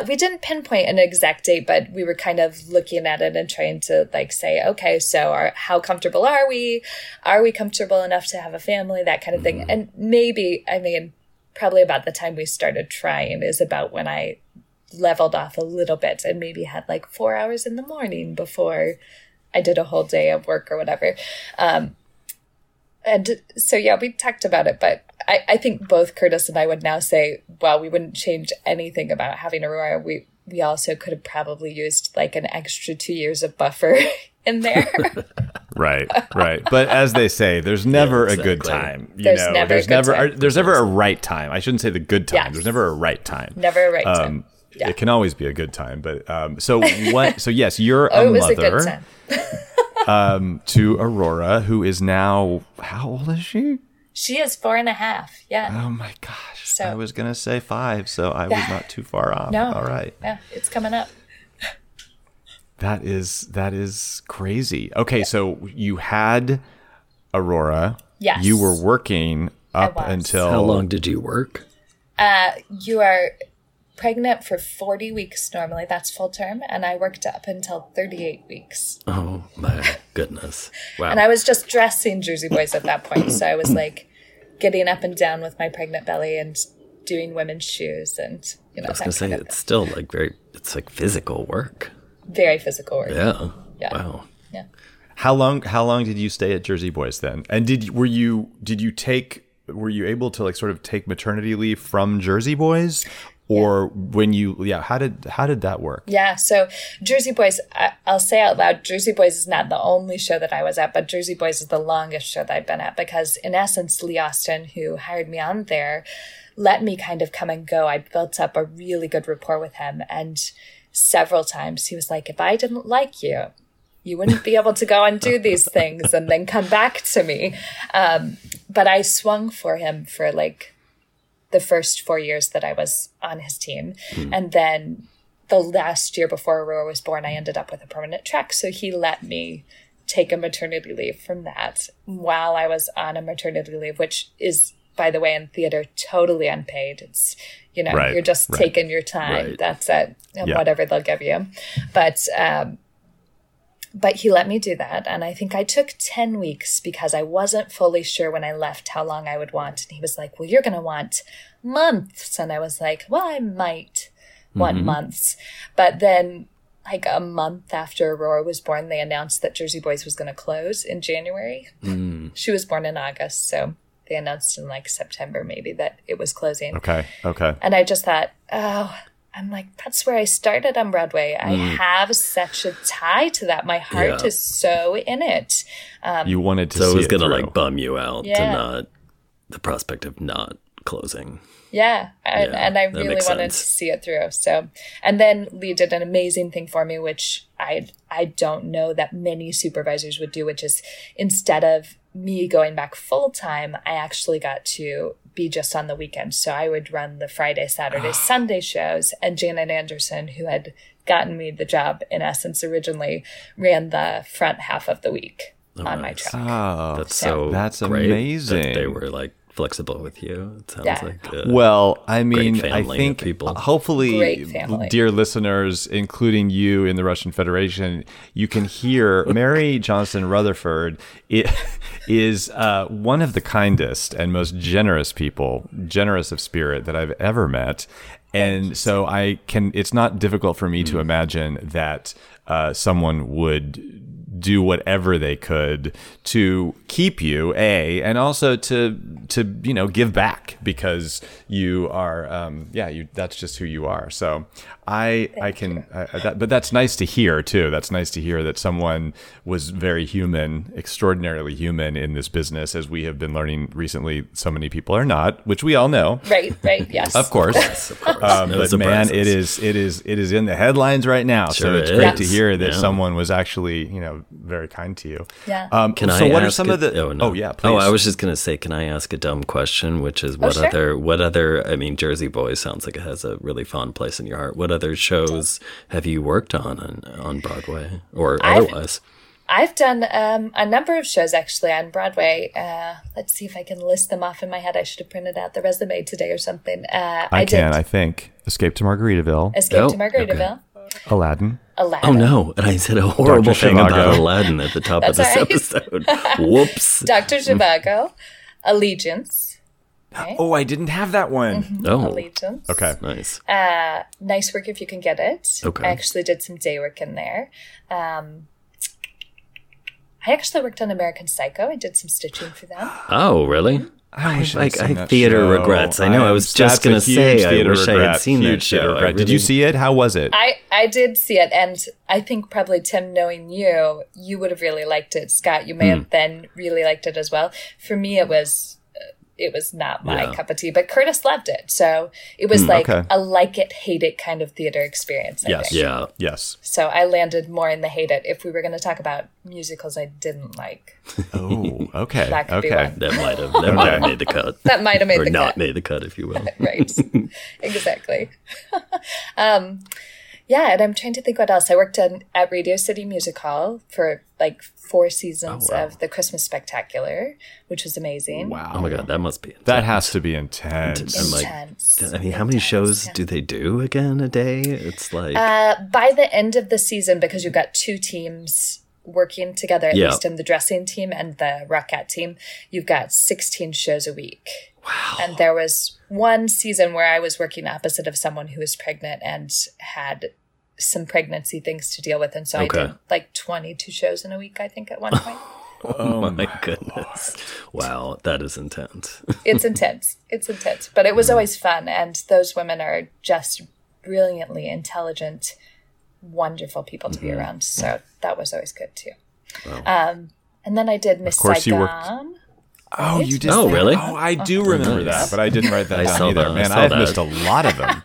We didn't pinpoint an exact date, but we were kind of looking at it and trying to like say, okay, so how comfortable are we? Are we comfortable enough to have a family? That kind of thing. And maybe, probably about the time we started trying is about when I leveled off a little bit and maybe had like 4 hours in the morning before I did a whole day of work or whatever. And so, yeah, we talked about it, but I think both Curtis and I would now say, well, we wouldn't change anything about having Aurora. We also could have probably used like an extra 2 years of buffer in there. Right. But as they say, there's never a good time. There's never a right time. I shouldn't say the good time. Yeah. There's never a right time. Never a right time. Yeah. It can always be a good time. But so yes, you're a mother. It was a good time. To Aurora, who is now, how old is she? She is 4.5. Yeah. Oh my gosh. So, I was going to say 5, so I was not too far off. No. All right. Yeah, it's coming up. That is crazy. Okay, so you had Aurora. Yes. You were working up until... How long did you work? You are pregnant for 40 weeks normally. That's full term. And I worked up until 38 weeks. Oh, my goodness. Wow. And I was just dressing Jersey Boys at that point. So I was like getting up and down with my pregnant belly and doing women's shoes and, you know. I was going to say, it's still like it's like physical work. Very physical work. Yeah. Wow. Yeah. How long did you stay at Jersey Boys then? And were you able to like sort of take maternity leave from Jersey Boys? Or how did that work? Yeah, so Jersey Boys, I'll say out loud, Jersey Boys is not the only show that I was at, but Jersey Boys is the longest show that I've been at because, in essence, Lee Austin, who hired me on there, let me kind of come and go. I built up a really good rapport with him, and several times he was like, if I didn't like you, you wouldn't be able to go and do these things and then come back to me. But I swung for him for like the first 4 years that I was on his team. Mm. And then the last year before Aurora was born, I ended up with a permanent track. So he let me take a maternity leave from that while I was on a maternity leave, which is, by the way, in theater, totally unpaid. It's, you know, you're just taking your time. Right. That's it. And whatever they'll give you. But he let me do that. And I think I took 10 weeks because I wasn't fully sure when I left how long I would want. And he was like, well, you're going to want months. And I was like, well, I might want months. But then like a month after Aurora was born, they announced that Jersey Boys was going to close in January. Mm. She was born in August. So they announced in like September maybe that it was closing. Okay. And I just thought, I'm like, that's where I started on Broadway. I have such a tie to that. My heart is so in it. You wanted to see it. So it was going to like bum you out to not, the prospect of not closing. Yeah. And I really wanted to see it through. So, and then Lee did an amazing thing for me, which I don't know that many supervisors would do, which is instead of me going back full time, I actually got to be just on the weekend. So I would run the Friday, Saturday, Sunday shows. And Janet Anderson, who had gotten me the job in essence originally, ran the front half of the week on my track. Oh, that's so that's great. Amazing. That they were like flexible with you. It sounds like a well, I mean, great family I think of people. Hopefully, dear listeners, including you in the Russian Federation, you can hear Mary Johnston Rutherford is one of the kindest and most generous people, generous of spirit that I've ever met. And so it's not difficult for me to imagine that someone would do whatever they could to keep you, and also to you know, give back because you are that's just who you are. So but that's nice to hear too. That's nice to hear that someone was very human, extraordinarily human in this business, as we have been learning recently. So many people are not, which we all know. Right. Yes, of course. No but surprises. Man, it is in the headlines right now. Sure, so it's great to hear that someone was actually, you know, very kind to you. Yeah. What are some of the? Oh, no. Oh yeah. Please. Oh, I was just gonna say, can I ask a dumb question? Which is, what other? I mean, Jersey Boys sounds like it has a really fond place in your heart. What other shows have you worked on Broadway or otherwise? I've done a number of shows actually on Broadway. Let's see if I can list them off in my head. I should have printed out the resume today or something. I think Escape to Margaritaville. Okay. Aladdin. Oh no! And I said a horrible thing about Aladdin at the top of this episode. Whoops. Dr. Zhivago, Allegiance, Okay. Oh, I didn't have that one. Mm-hmm. Oh. Allegiance. Okay. Nice. Nice work if you can get it. Okay. I actually did some day work in there. I actually worked on American Psycho. I did some stitching for them. Oh, really? I wish I had seen that show. Regrets. I know. I was just going to say, I wish I had seen that show. Really... Did you see it? How was it? I did see it. And I think probably, Tim, knowing you, you would have really liked it. Scott, you may have then really liked it as well. For me, it was not my cup of tea, but Curtis loved it. So it was a like it, hate it kind of theater experience. I think. Yeah. Yes. So I landed more in the hate it. If we were going to talk about musicals I didn't like. Oh, okay. That could be one. That might have made the cut. That might have made the cut. Or not made the cut, if you will. Right. Exactly. Yeah, and I'm trying to think what else. I worked at Radio City Music Hall for 4 seasons of the Christmas Spectacular, which was amazing. Wow. Oh, my God. That must be intense. That has to be intense. How many shows do they do again a day? It's like... by the end of the season, because you've got two teams working together, at least in the dressing team and the rockette team, you've got 16 shows a week. Wow. And there was one season where I was working opposite of someone who was pregnant and had some pregnancy things to deal with. And so I did 22 shows in a week, I think, at one point. oh my goodness. Lord. Wow. That is intense. It's intense. But it was always fun. And those women are just brilliantly intelligent, wonderful people to be around. So that was always good too. Wow. And then I did Miss Saigon. Oh, you did? Oh, really? Oh, I do remember that, but I didn't write that down either. Man, I've missed a lot of them.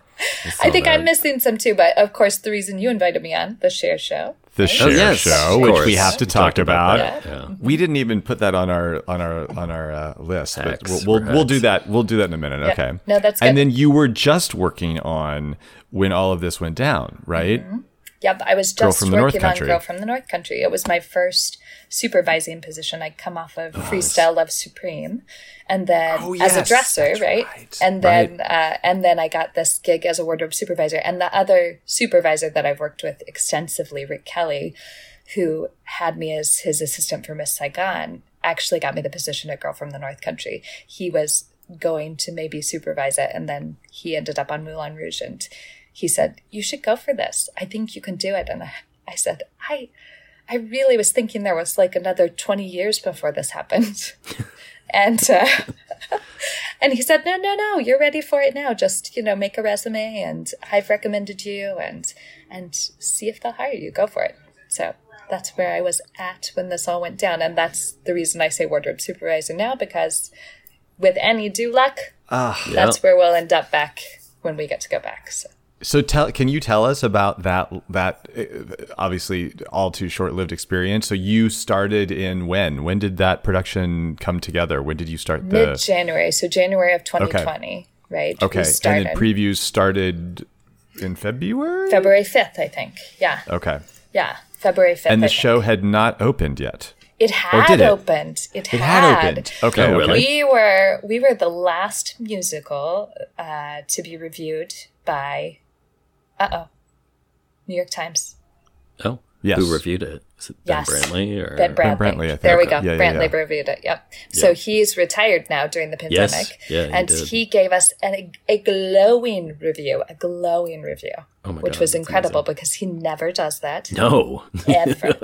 I think I'm missing some too, but of course, the reason you invited me on, the Cher Show. The Cher Show, which we have to talk about. Yeah. We didn't even put that on our list, but we'll do that. We'll do that in a minute. Yeah. Okay. No, that's good. And then you were just working on when all of this went down, right? Mm-hmm. Yep, I was just working on Girl from the North Country. It was my first supervising position. I'd come off of Freestyle Love Supreme, and then as a dresser, right? And then and then I got this gig as a wardrobe supervisor. And the other supervisor that I've worked with extensively, Rick Kelly, who had me as his assistant for Miss Saigon, actually got me the position at Girl from the North Country. He was going to maybe supervise it, and then he ended up on Moulin Rouge, and he said, "You should go for this. I think you can do it." And I said, I really was thinking there was another 20 years before this happened. And he said, no, you're ready for it now. Just, make a resume, and I've recommended you, and see if they'll hire you. Go for it. So that's where I was at when this all went down. And that's the reason I say wardrobe supervisor now, because with any due luck, that's where we'll end up back when we get to go back. So can you tell us about that obviously all too short-lived experience? So you started in when? When did that production come together? When did you start the... Mid-January, so January of 2020, right? Okay, and then previews started in February? February 5th, I think, yeah. Okay. Yeah, February 5th, And the show had not opened yet. It had opened. It had opened. Okay. Oh, really? We were the last musical to be reviewed by... New York Times. Oh, yes. Who reviewed it? Is it Ben Brantley? Or? Ben Brantley, I think. There we go. Yeah, Brantley reviewed it. Yep. Yeah. So he's retired now during the pandemic. Yes. Yeah, and he gave us a glowing review. Oh my God, which was incredible because he never does that. No. Ever.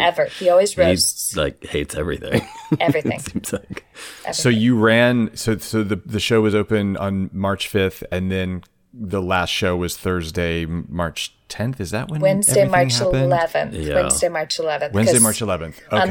Ever. He always roasts. He hates everything. Everything. It seems like. Everything. So you ran. So the show was open on March 5th, and then. The last show was Thursday, March 10th. Is that when Wednesday, March happened? 11th. Yeah. Wednesday, March 11th. Okay.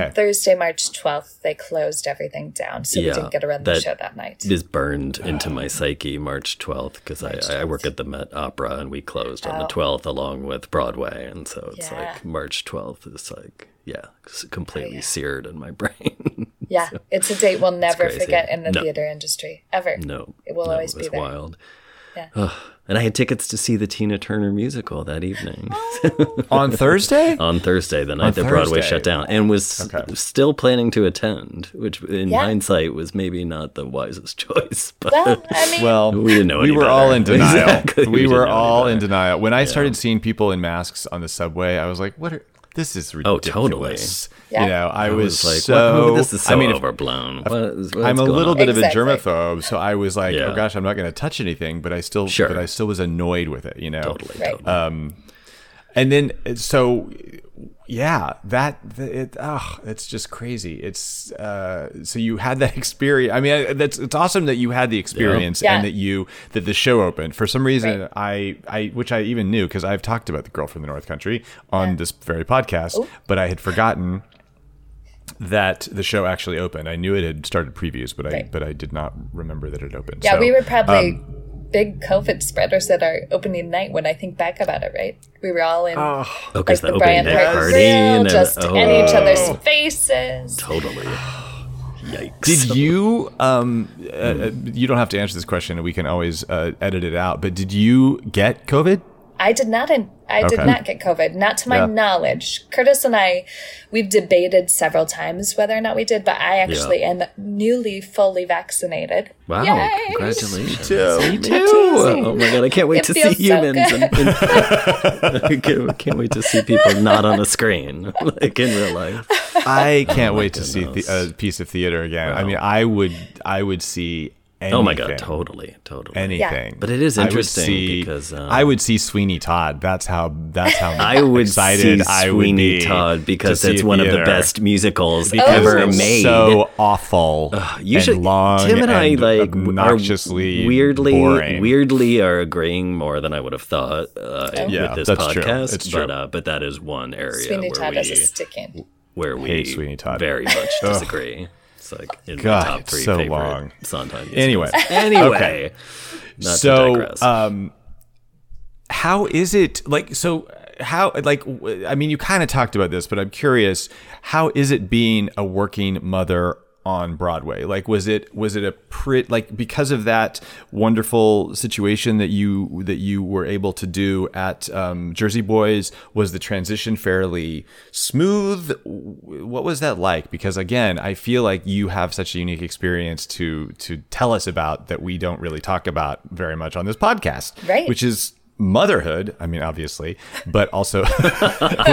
On Thursday, March 12th, they closed everything down, so we didn't get to run the show that night. It is burned into my psyche, March 12th, because I work at the Met Opera, and we closed on the 12th along with Broadway, and so it's March 12th is completely seared in my brain. Yeah, so, it's a date we'll never forget in the theater industry, ever. No. It will always be there. It's wild. Yeah. Oh, and I had tickets to see the Tina Turner musical that evening. On Thursday? On Thursday, the night that Broadway shut down. And was still planning to attend, which in hindsight was maybe not the wisest choice. But we didn't know any better. We were all in denial. Exactly. We were all in denial. When I started seeing people in masks on the subway, I was like, what are... this is ridiculous. Oh, totally. Yeah. You know, I was like, this is so overblown. I'm a little bit of a germaphobe, so I was like, oh gosh, I'm not going to touch anything, but I still was annoyed with it, you know. Totally. And then so it's just crazy. It's so you had that experience. I mean, it's awesome that you had the experience and that the show opened. For some reason, which I even knew because I've talked about The Girl from the North Country on this very podcast, but I had forgotten that the show actually opened. I knew it had started previews, but I did not remember that it opened. Yeah, so, we were probably big COVID spreaders at our opening night when I think back about it, right? We were all in the Brian Hart grill, just in each other's faces. Totally. Yikes. Did you, you don't have to answer this question and we can always edit it out, but did you get COVID? I did not. Did not get COVID, not to my knowledge. Curtis and I, we've debated several times whether or not we did, but I actually am newly fully vaccinated. Wow! Yay! Congratulations. Me too. Oh my god! I can't wait to see humans. So I can't wait to see people not on a screen like in real life. I can't wait to see a piece of theater again. Wow. I mean, I would see. Anything. Oh my god! Totally. Anything, but it is interesting because I would see Sweeney Todd. That's how excited I would be. Sweeney Todd because it's one of the best musicals ever made. So awful. Usually, Tim and I like obnoxiously are weirdly are agreeing more than I would have thought with this podcast. It's true. But that is one area Sweeney Todd is a stick-in where we very much disagree. Like in God, the top three so favorite long. Sondheim. Anyway. Okay. Not to digress. How is it like? So how? Like, I mean, you kind of talked about this, but I'm curious. How is it being a working mother on Broadway? Like, was it a because of that wonderful situation that you were able to do at Jersey Boys? Was the transition fairly smooth? What was that like? Because again, I feel like you have such a unique experience to tell us about that we don't really talk about very much on this podcast, right? Which is motherhood. I mean, obviously, but also we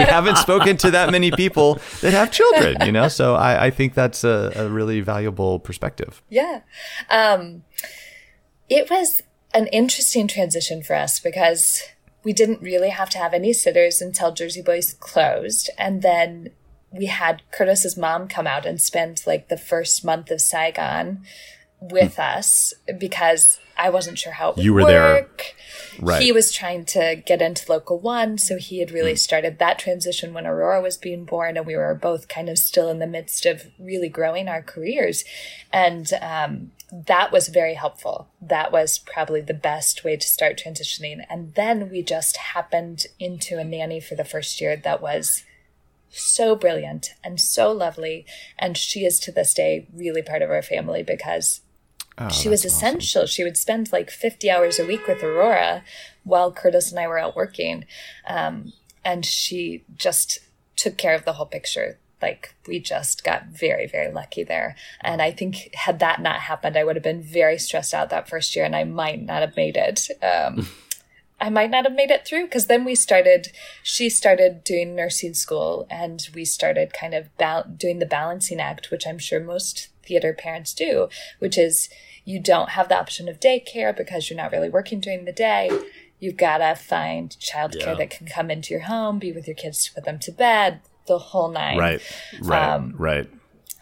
haven't spoken to that many people that have children, you know? So I think that's a really valuable perspective. Yeah. It was an interesting transition for us because we didn't really have to have any sitters until Jersey Boys closed. And then we had Curtis's mom come out and spend like the first month of Saigon with us because I wasn't sure how it would work. There. Right. He was trying to get into Local One, so he had really started that transition when Aurora was being born, and we were both kind of still in the midst of really growing our careers. And that was very helpful. That was probably the best way to start transitioning. And then we just happened into a nanny for the first year that was so brilliant and so lovely. And she is to this day really part of our family because she was essential. Awesome. She would spend like 50 hours a week with Aurora while Curtis and I were out working. And she just took care of the whole picture. Like, we just got very, very lucky there. And I think had that not happened, I would have been very stressed out that first year and I might not have made it. I might not have made it through because then she started doing nursing school and we started kind of doing the balancing act, which I'm sure most theater parents do, which is you don't have the option of daycare because you're not really working during the day. You've got to find childcare that can come into your home, be with your kids, put them to bed, the whole nine. Right.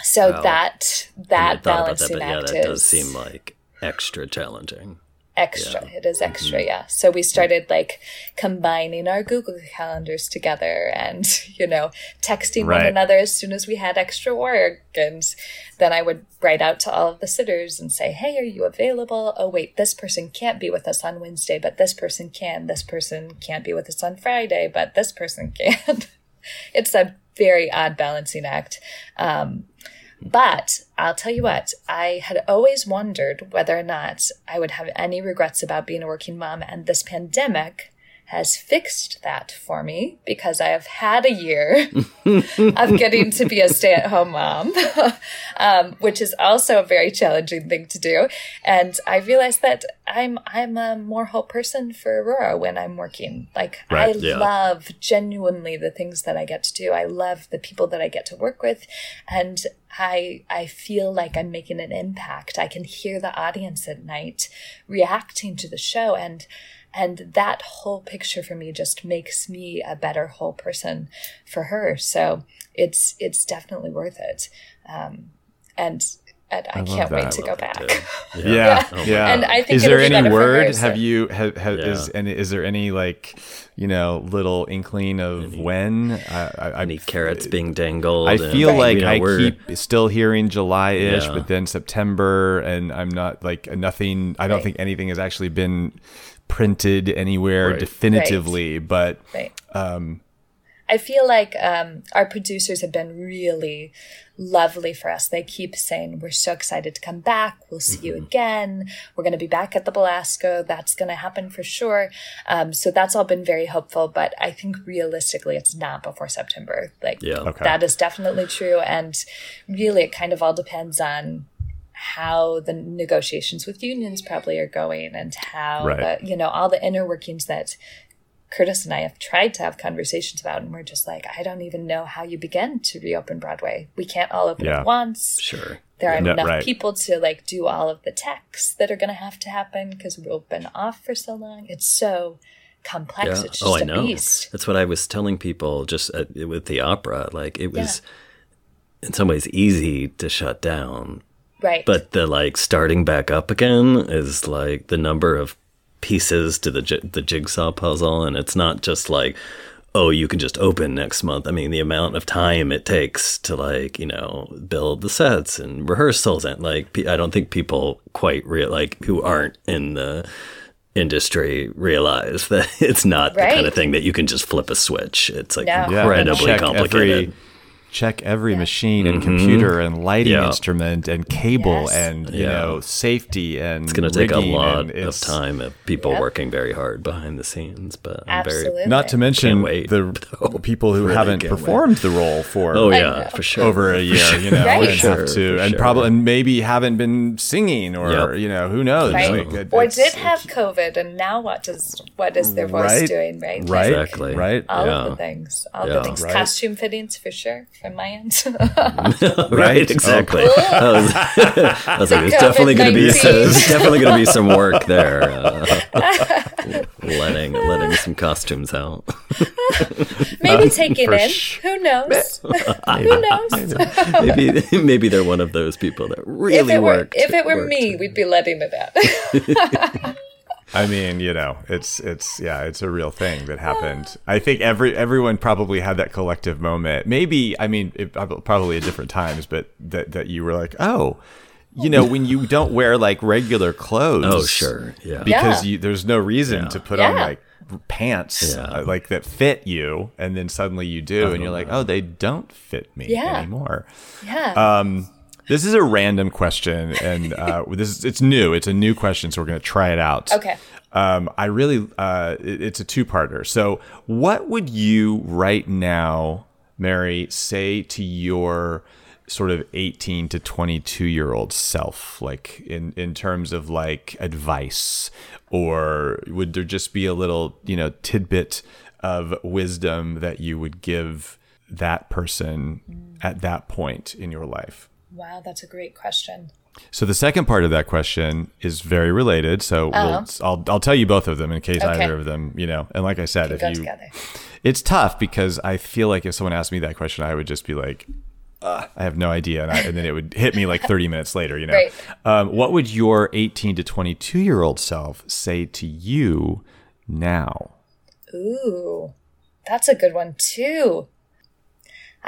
So that balancing act does seem like extra challenging. It is extra, So we started like combining our Google calendars together and, you know, texting one another as soon as we had extra work. And then I would write out to all of the sitters and say, hey, are you available? Oh, wait, this person can't be with us on Wednesday, but this person can. This person can't be with us on Friday, but this person can. It's a very odd balancing act. But I'll tell you what, I had always wondered whether or not I would have any regrets about being a working mom. And this pandemic has fixed that for me because I have had a year of getting to be a stay-at-home mom, which is also a very challenging thing to do. And I realized that I'm a more whole person for Aurora when I'm working. Like, right, I love genuinely the things that I get to do. I love the people that I get to work with. And I feel like I'm making an impact. I can hear the audience at night reacting to the show. And that whole picture for me just makes me a better whole person for her. So it's definitely worth it. And I can't wait to go back. Yeah. And I think, is there any word? Is there any little inkling of when? Any carrots being dangled? I feel I keep still hearing July-ish, but then September, and I'm not nothing. I don't think anything has actually been printed anywhere definitively, but. I feel like our producers have been really lovely for us. They keep saying, we're so excited to come back. We'll see you again. We're going to be back at the Belasco. That's going to happen for sure. So that's all been very hopeful. But I think realistically, it's not before September. That is definitely true. And really, it kind of all depends on how the negotiations with unions probably are going and how, all the inner workings that Curtis and I have tried to have conversations about, and we're just like, I don't even know how you begin to reopen Broadway. We can't all open at once. Sure. There are enough people to do all of the techs that are going to happen because we've been off for so long. It's so complex. It's just a beast. That's what I was telling people just with the opera. It was in some ways easy to shut down. Right. But the starting back up again is the number of pieces to the jigsaw puzzle, and it's not just you can just open next month. I mean, the amount of time it takes to build the sets and rehearsals, and I don't think people quite who aren't in the industry realize that it's not the kind of thing that you can just flip a switch. It's incredibly complicated. Check every machine and computer and lighting instrument and cable and safety, and it's going to take a lot of time of people working very hard behind the scenes. But not to mention the people who haven't performed the role for over a year, and maybe haven't been singing or who knows, or did have COVID, and now what is their voice doing? All of the things, costume fittings for sure. From my end. Right, exactly. I was like, there's definitely going to be some work there. Letting some costumes out. Maybe taking in. Who knows? Who knows? Maybe they're one of those people that really work. If it were me, we'd be letting it out. I mean, it's a real thing that happened. I think everyone probably had that collective moment. Maybe, probably at different times, but that you were like, when you don't wear regular clothes. Oh, sure. Yeah. Because there's no reason to put on pants that fit you, and then suddenly you do, and you're like, oh, they don't fit me anymore. Yeah. This is a random question, and it's new. It's a new question, so we're going to try it out. Okay. It's a two-parter. So what would you right now, Mary, say to your sort of 18 to 22-year-old self, in terms of advice? Or would there just be a little, tidbit of wisdom that you would give that person at that point in your life? Wow, that's a great question. So the second part of that question is very related. So I'll tell you both of them in case either of them, And like I said, it's tough because I feel like if someone asked me that question, I would just be like, I have no idea, and then it would hit me 30 minutes later. Right. What would your 18 to 22-year-old self say to you now? Ooh, that's a good one too.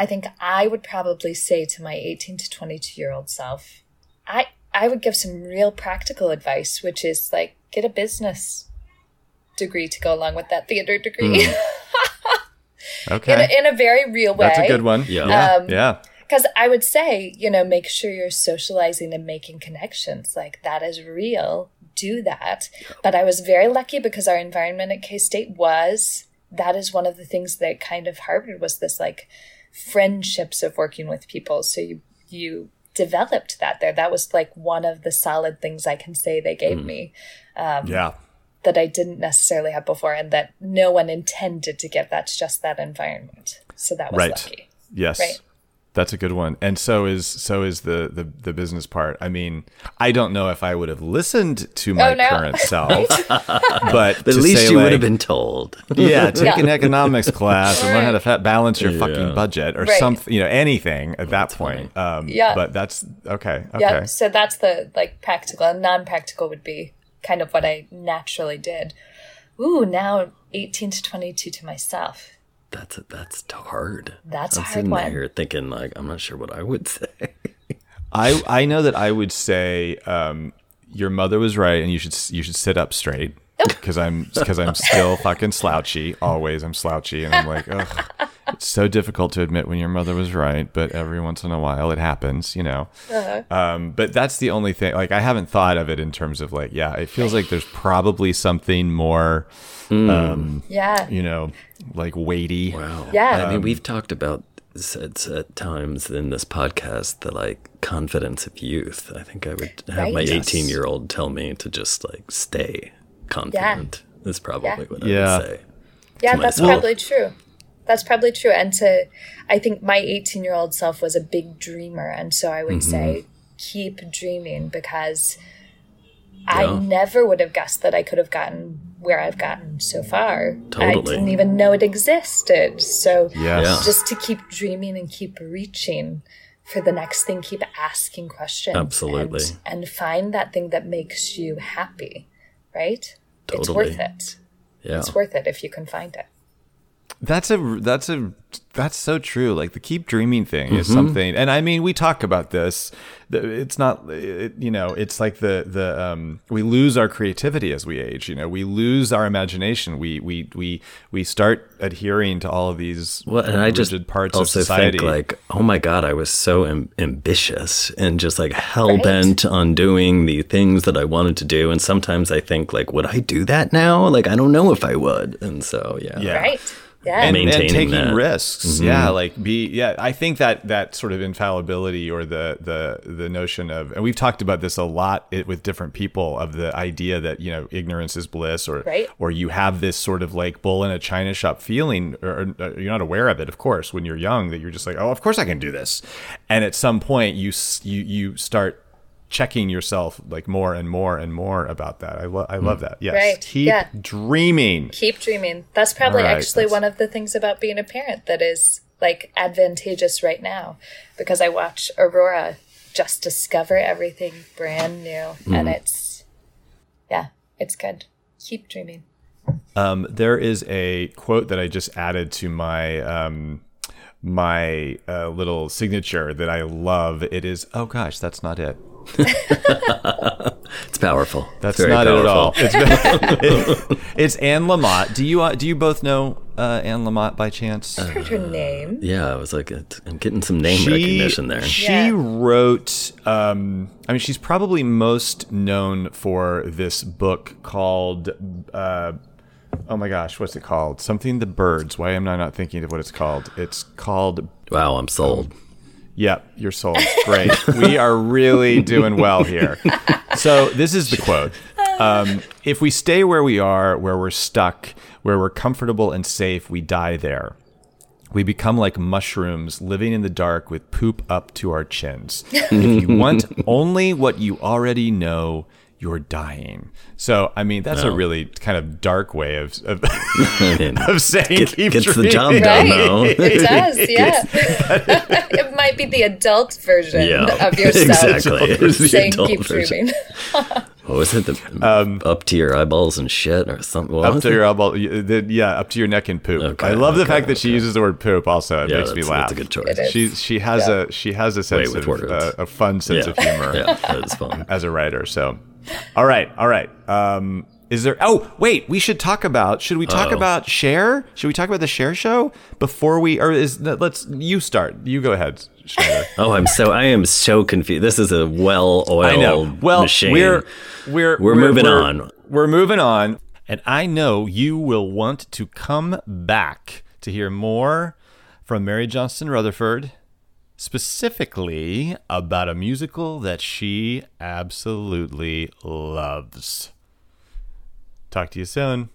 I think I would probably say to my 18 to 22-year-old self, I would give some real practical advice, which is get a business degree to go along with that theater degree. Okay. In a very real way. That's a good one. Yeah. Because I would say, you know, make sure you're socializing and making connections. Like, that is real. Do that. But I was very lucky because our environment at K-State was, that is one of the things that kind of harbored was this, like, friendships of working with people. So you developed that there. That was, like, one of the solid things I can say they gave me. That I didn't necessarily have before, and that no one intended to give. That's just that environment. So that was lucky. Yes. Right. That's a good one. And so is the business part. I mean, I don't know if I would have listened to my current self, but at least you would have been told. Yeah, take an economics class and learn how to balance your fucking budget or something, you know, anything at that point. But that's okay. Yeah. So that's the, like, practical, and non-practical would be kind of what I naturally did. Ooh, now 18 to 22 to myself. That's hard. That's a hard one. I'm sitting here thinking, like, I'm not sure what I would say. I know that I would say, your mother was right, and you should sit up straight, because I'm still fucking slouchy. Always, I'm slouchy, and I'm like, ugh, it's so difficult to admit when your mother was right, but every once in a while it happens, you know. But that's the only thing. Like, I haven't thought of it in terms of, like, yeah, it feels like there's probably something more. You know, like, weighty. Wow. Yeah. I mean, we've talked about at times in this podcast the, like, confidence of youth. I think I would have my 18-year-old tell me to just, like, stay confident. Yeah. Is probably what I would say. Yeah, that's probably true. That's probably true. And I think my 18-year-old self was a big dreamer, and so I would say keep dreaming, because I never would have guessed that I could have gotten where I've gotten so far. Totally. I didn't even know it existed. So just to keep dreaming and keep reaching for the next thing, keep asking questions. Absolutely. And find that thing that makes you happy, right? Totally. It's worth it. Yeah. It's worth it if you can find it. That's so true. Like, the keep dreaming thing is something, and I mean, we talk about this. It's not, you know, it's like the we lose our creativity as we age. You know, we lose our imagination. We start adhering to all of these rigid parts of society. Think, like, oh my God, I was so ambitious and just, like, hell bent on doing the things that I wanted to do. And sometimes I think, like, would I do that now? Like, I don't know if I would. And so yeah. And taking that. Risks. I think that sort of infallibility, or the notion of, and we've talked about this a lot with different people, of the idea that, you know, ignorance is bliss, or or you have this sort of, like, bull in a china shop feeling, or you're not aware of it, of course, when you're young, that you're just like, oh, of course I can do this. And at some point you start checking yourself, like, more and more and more about that. I love that. Yes. Right. Keep dreaming. Keep dreaming. That's probably one of the things about being a parent that is, like, advantageous right now, because I watch Aurora just discover everything brand new, and it's good. Keep dreaming. There is a quote that I just added to my, my little signature that I love. It is, oh gosh, that's not it. It's powerful. That's not powerful. It at all. It's Anne Lamott. Do you both know Anne Lamott by chance? I've heard her name. Yeah, I was like, I'm getting some name recognition there. She wrote. I mean, she's probably most known for this book called. Oh my gosh, what's it called? Something the birds. Why am I not thinking of what it's called? It's called. Wow, I'm sold. Yep, your soul's great. We are really doing well here. So this is the quote. If we stay where we are, where we're stuck, where we're comfortable and safe, we die there. We become like mushrooms living in the dark with poop up to our chins. If you want only what you already know, you're dying. So, I mean, that's a really kind of dark way of, of saying gets the job done, though. It does, yeah. It might be the adult version of yourself. Exactly. It's saying keep dreaming. What was it? Up to your eyeballs and shit, or something? Up to your eyeballs. Yeah, up to your neck and poop. Okay, I love the fact that she uses the word poop. Also, it makes me laugh. That's a good choice. She has a sense of a fun sense of humor. Yeah, that is fun as a writer. So, all right. Is there? Oh, wait. We should talk about. Should we talk about Cher? Should we talk about the Cher show before we? Or is that? Let's. You start. You go ahead, Schneider. I am so confused. This is a well-oiled machine. I know. Well, we're moving on. We're moving on, and I know you will want to come back to hear more from Mary Johnston Rutherford, specifically about a musical that she absolutely loves. Talk to you soon.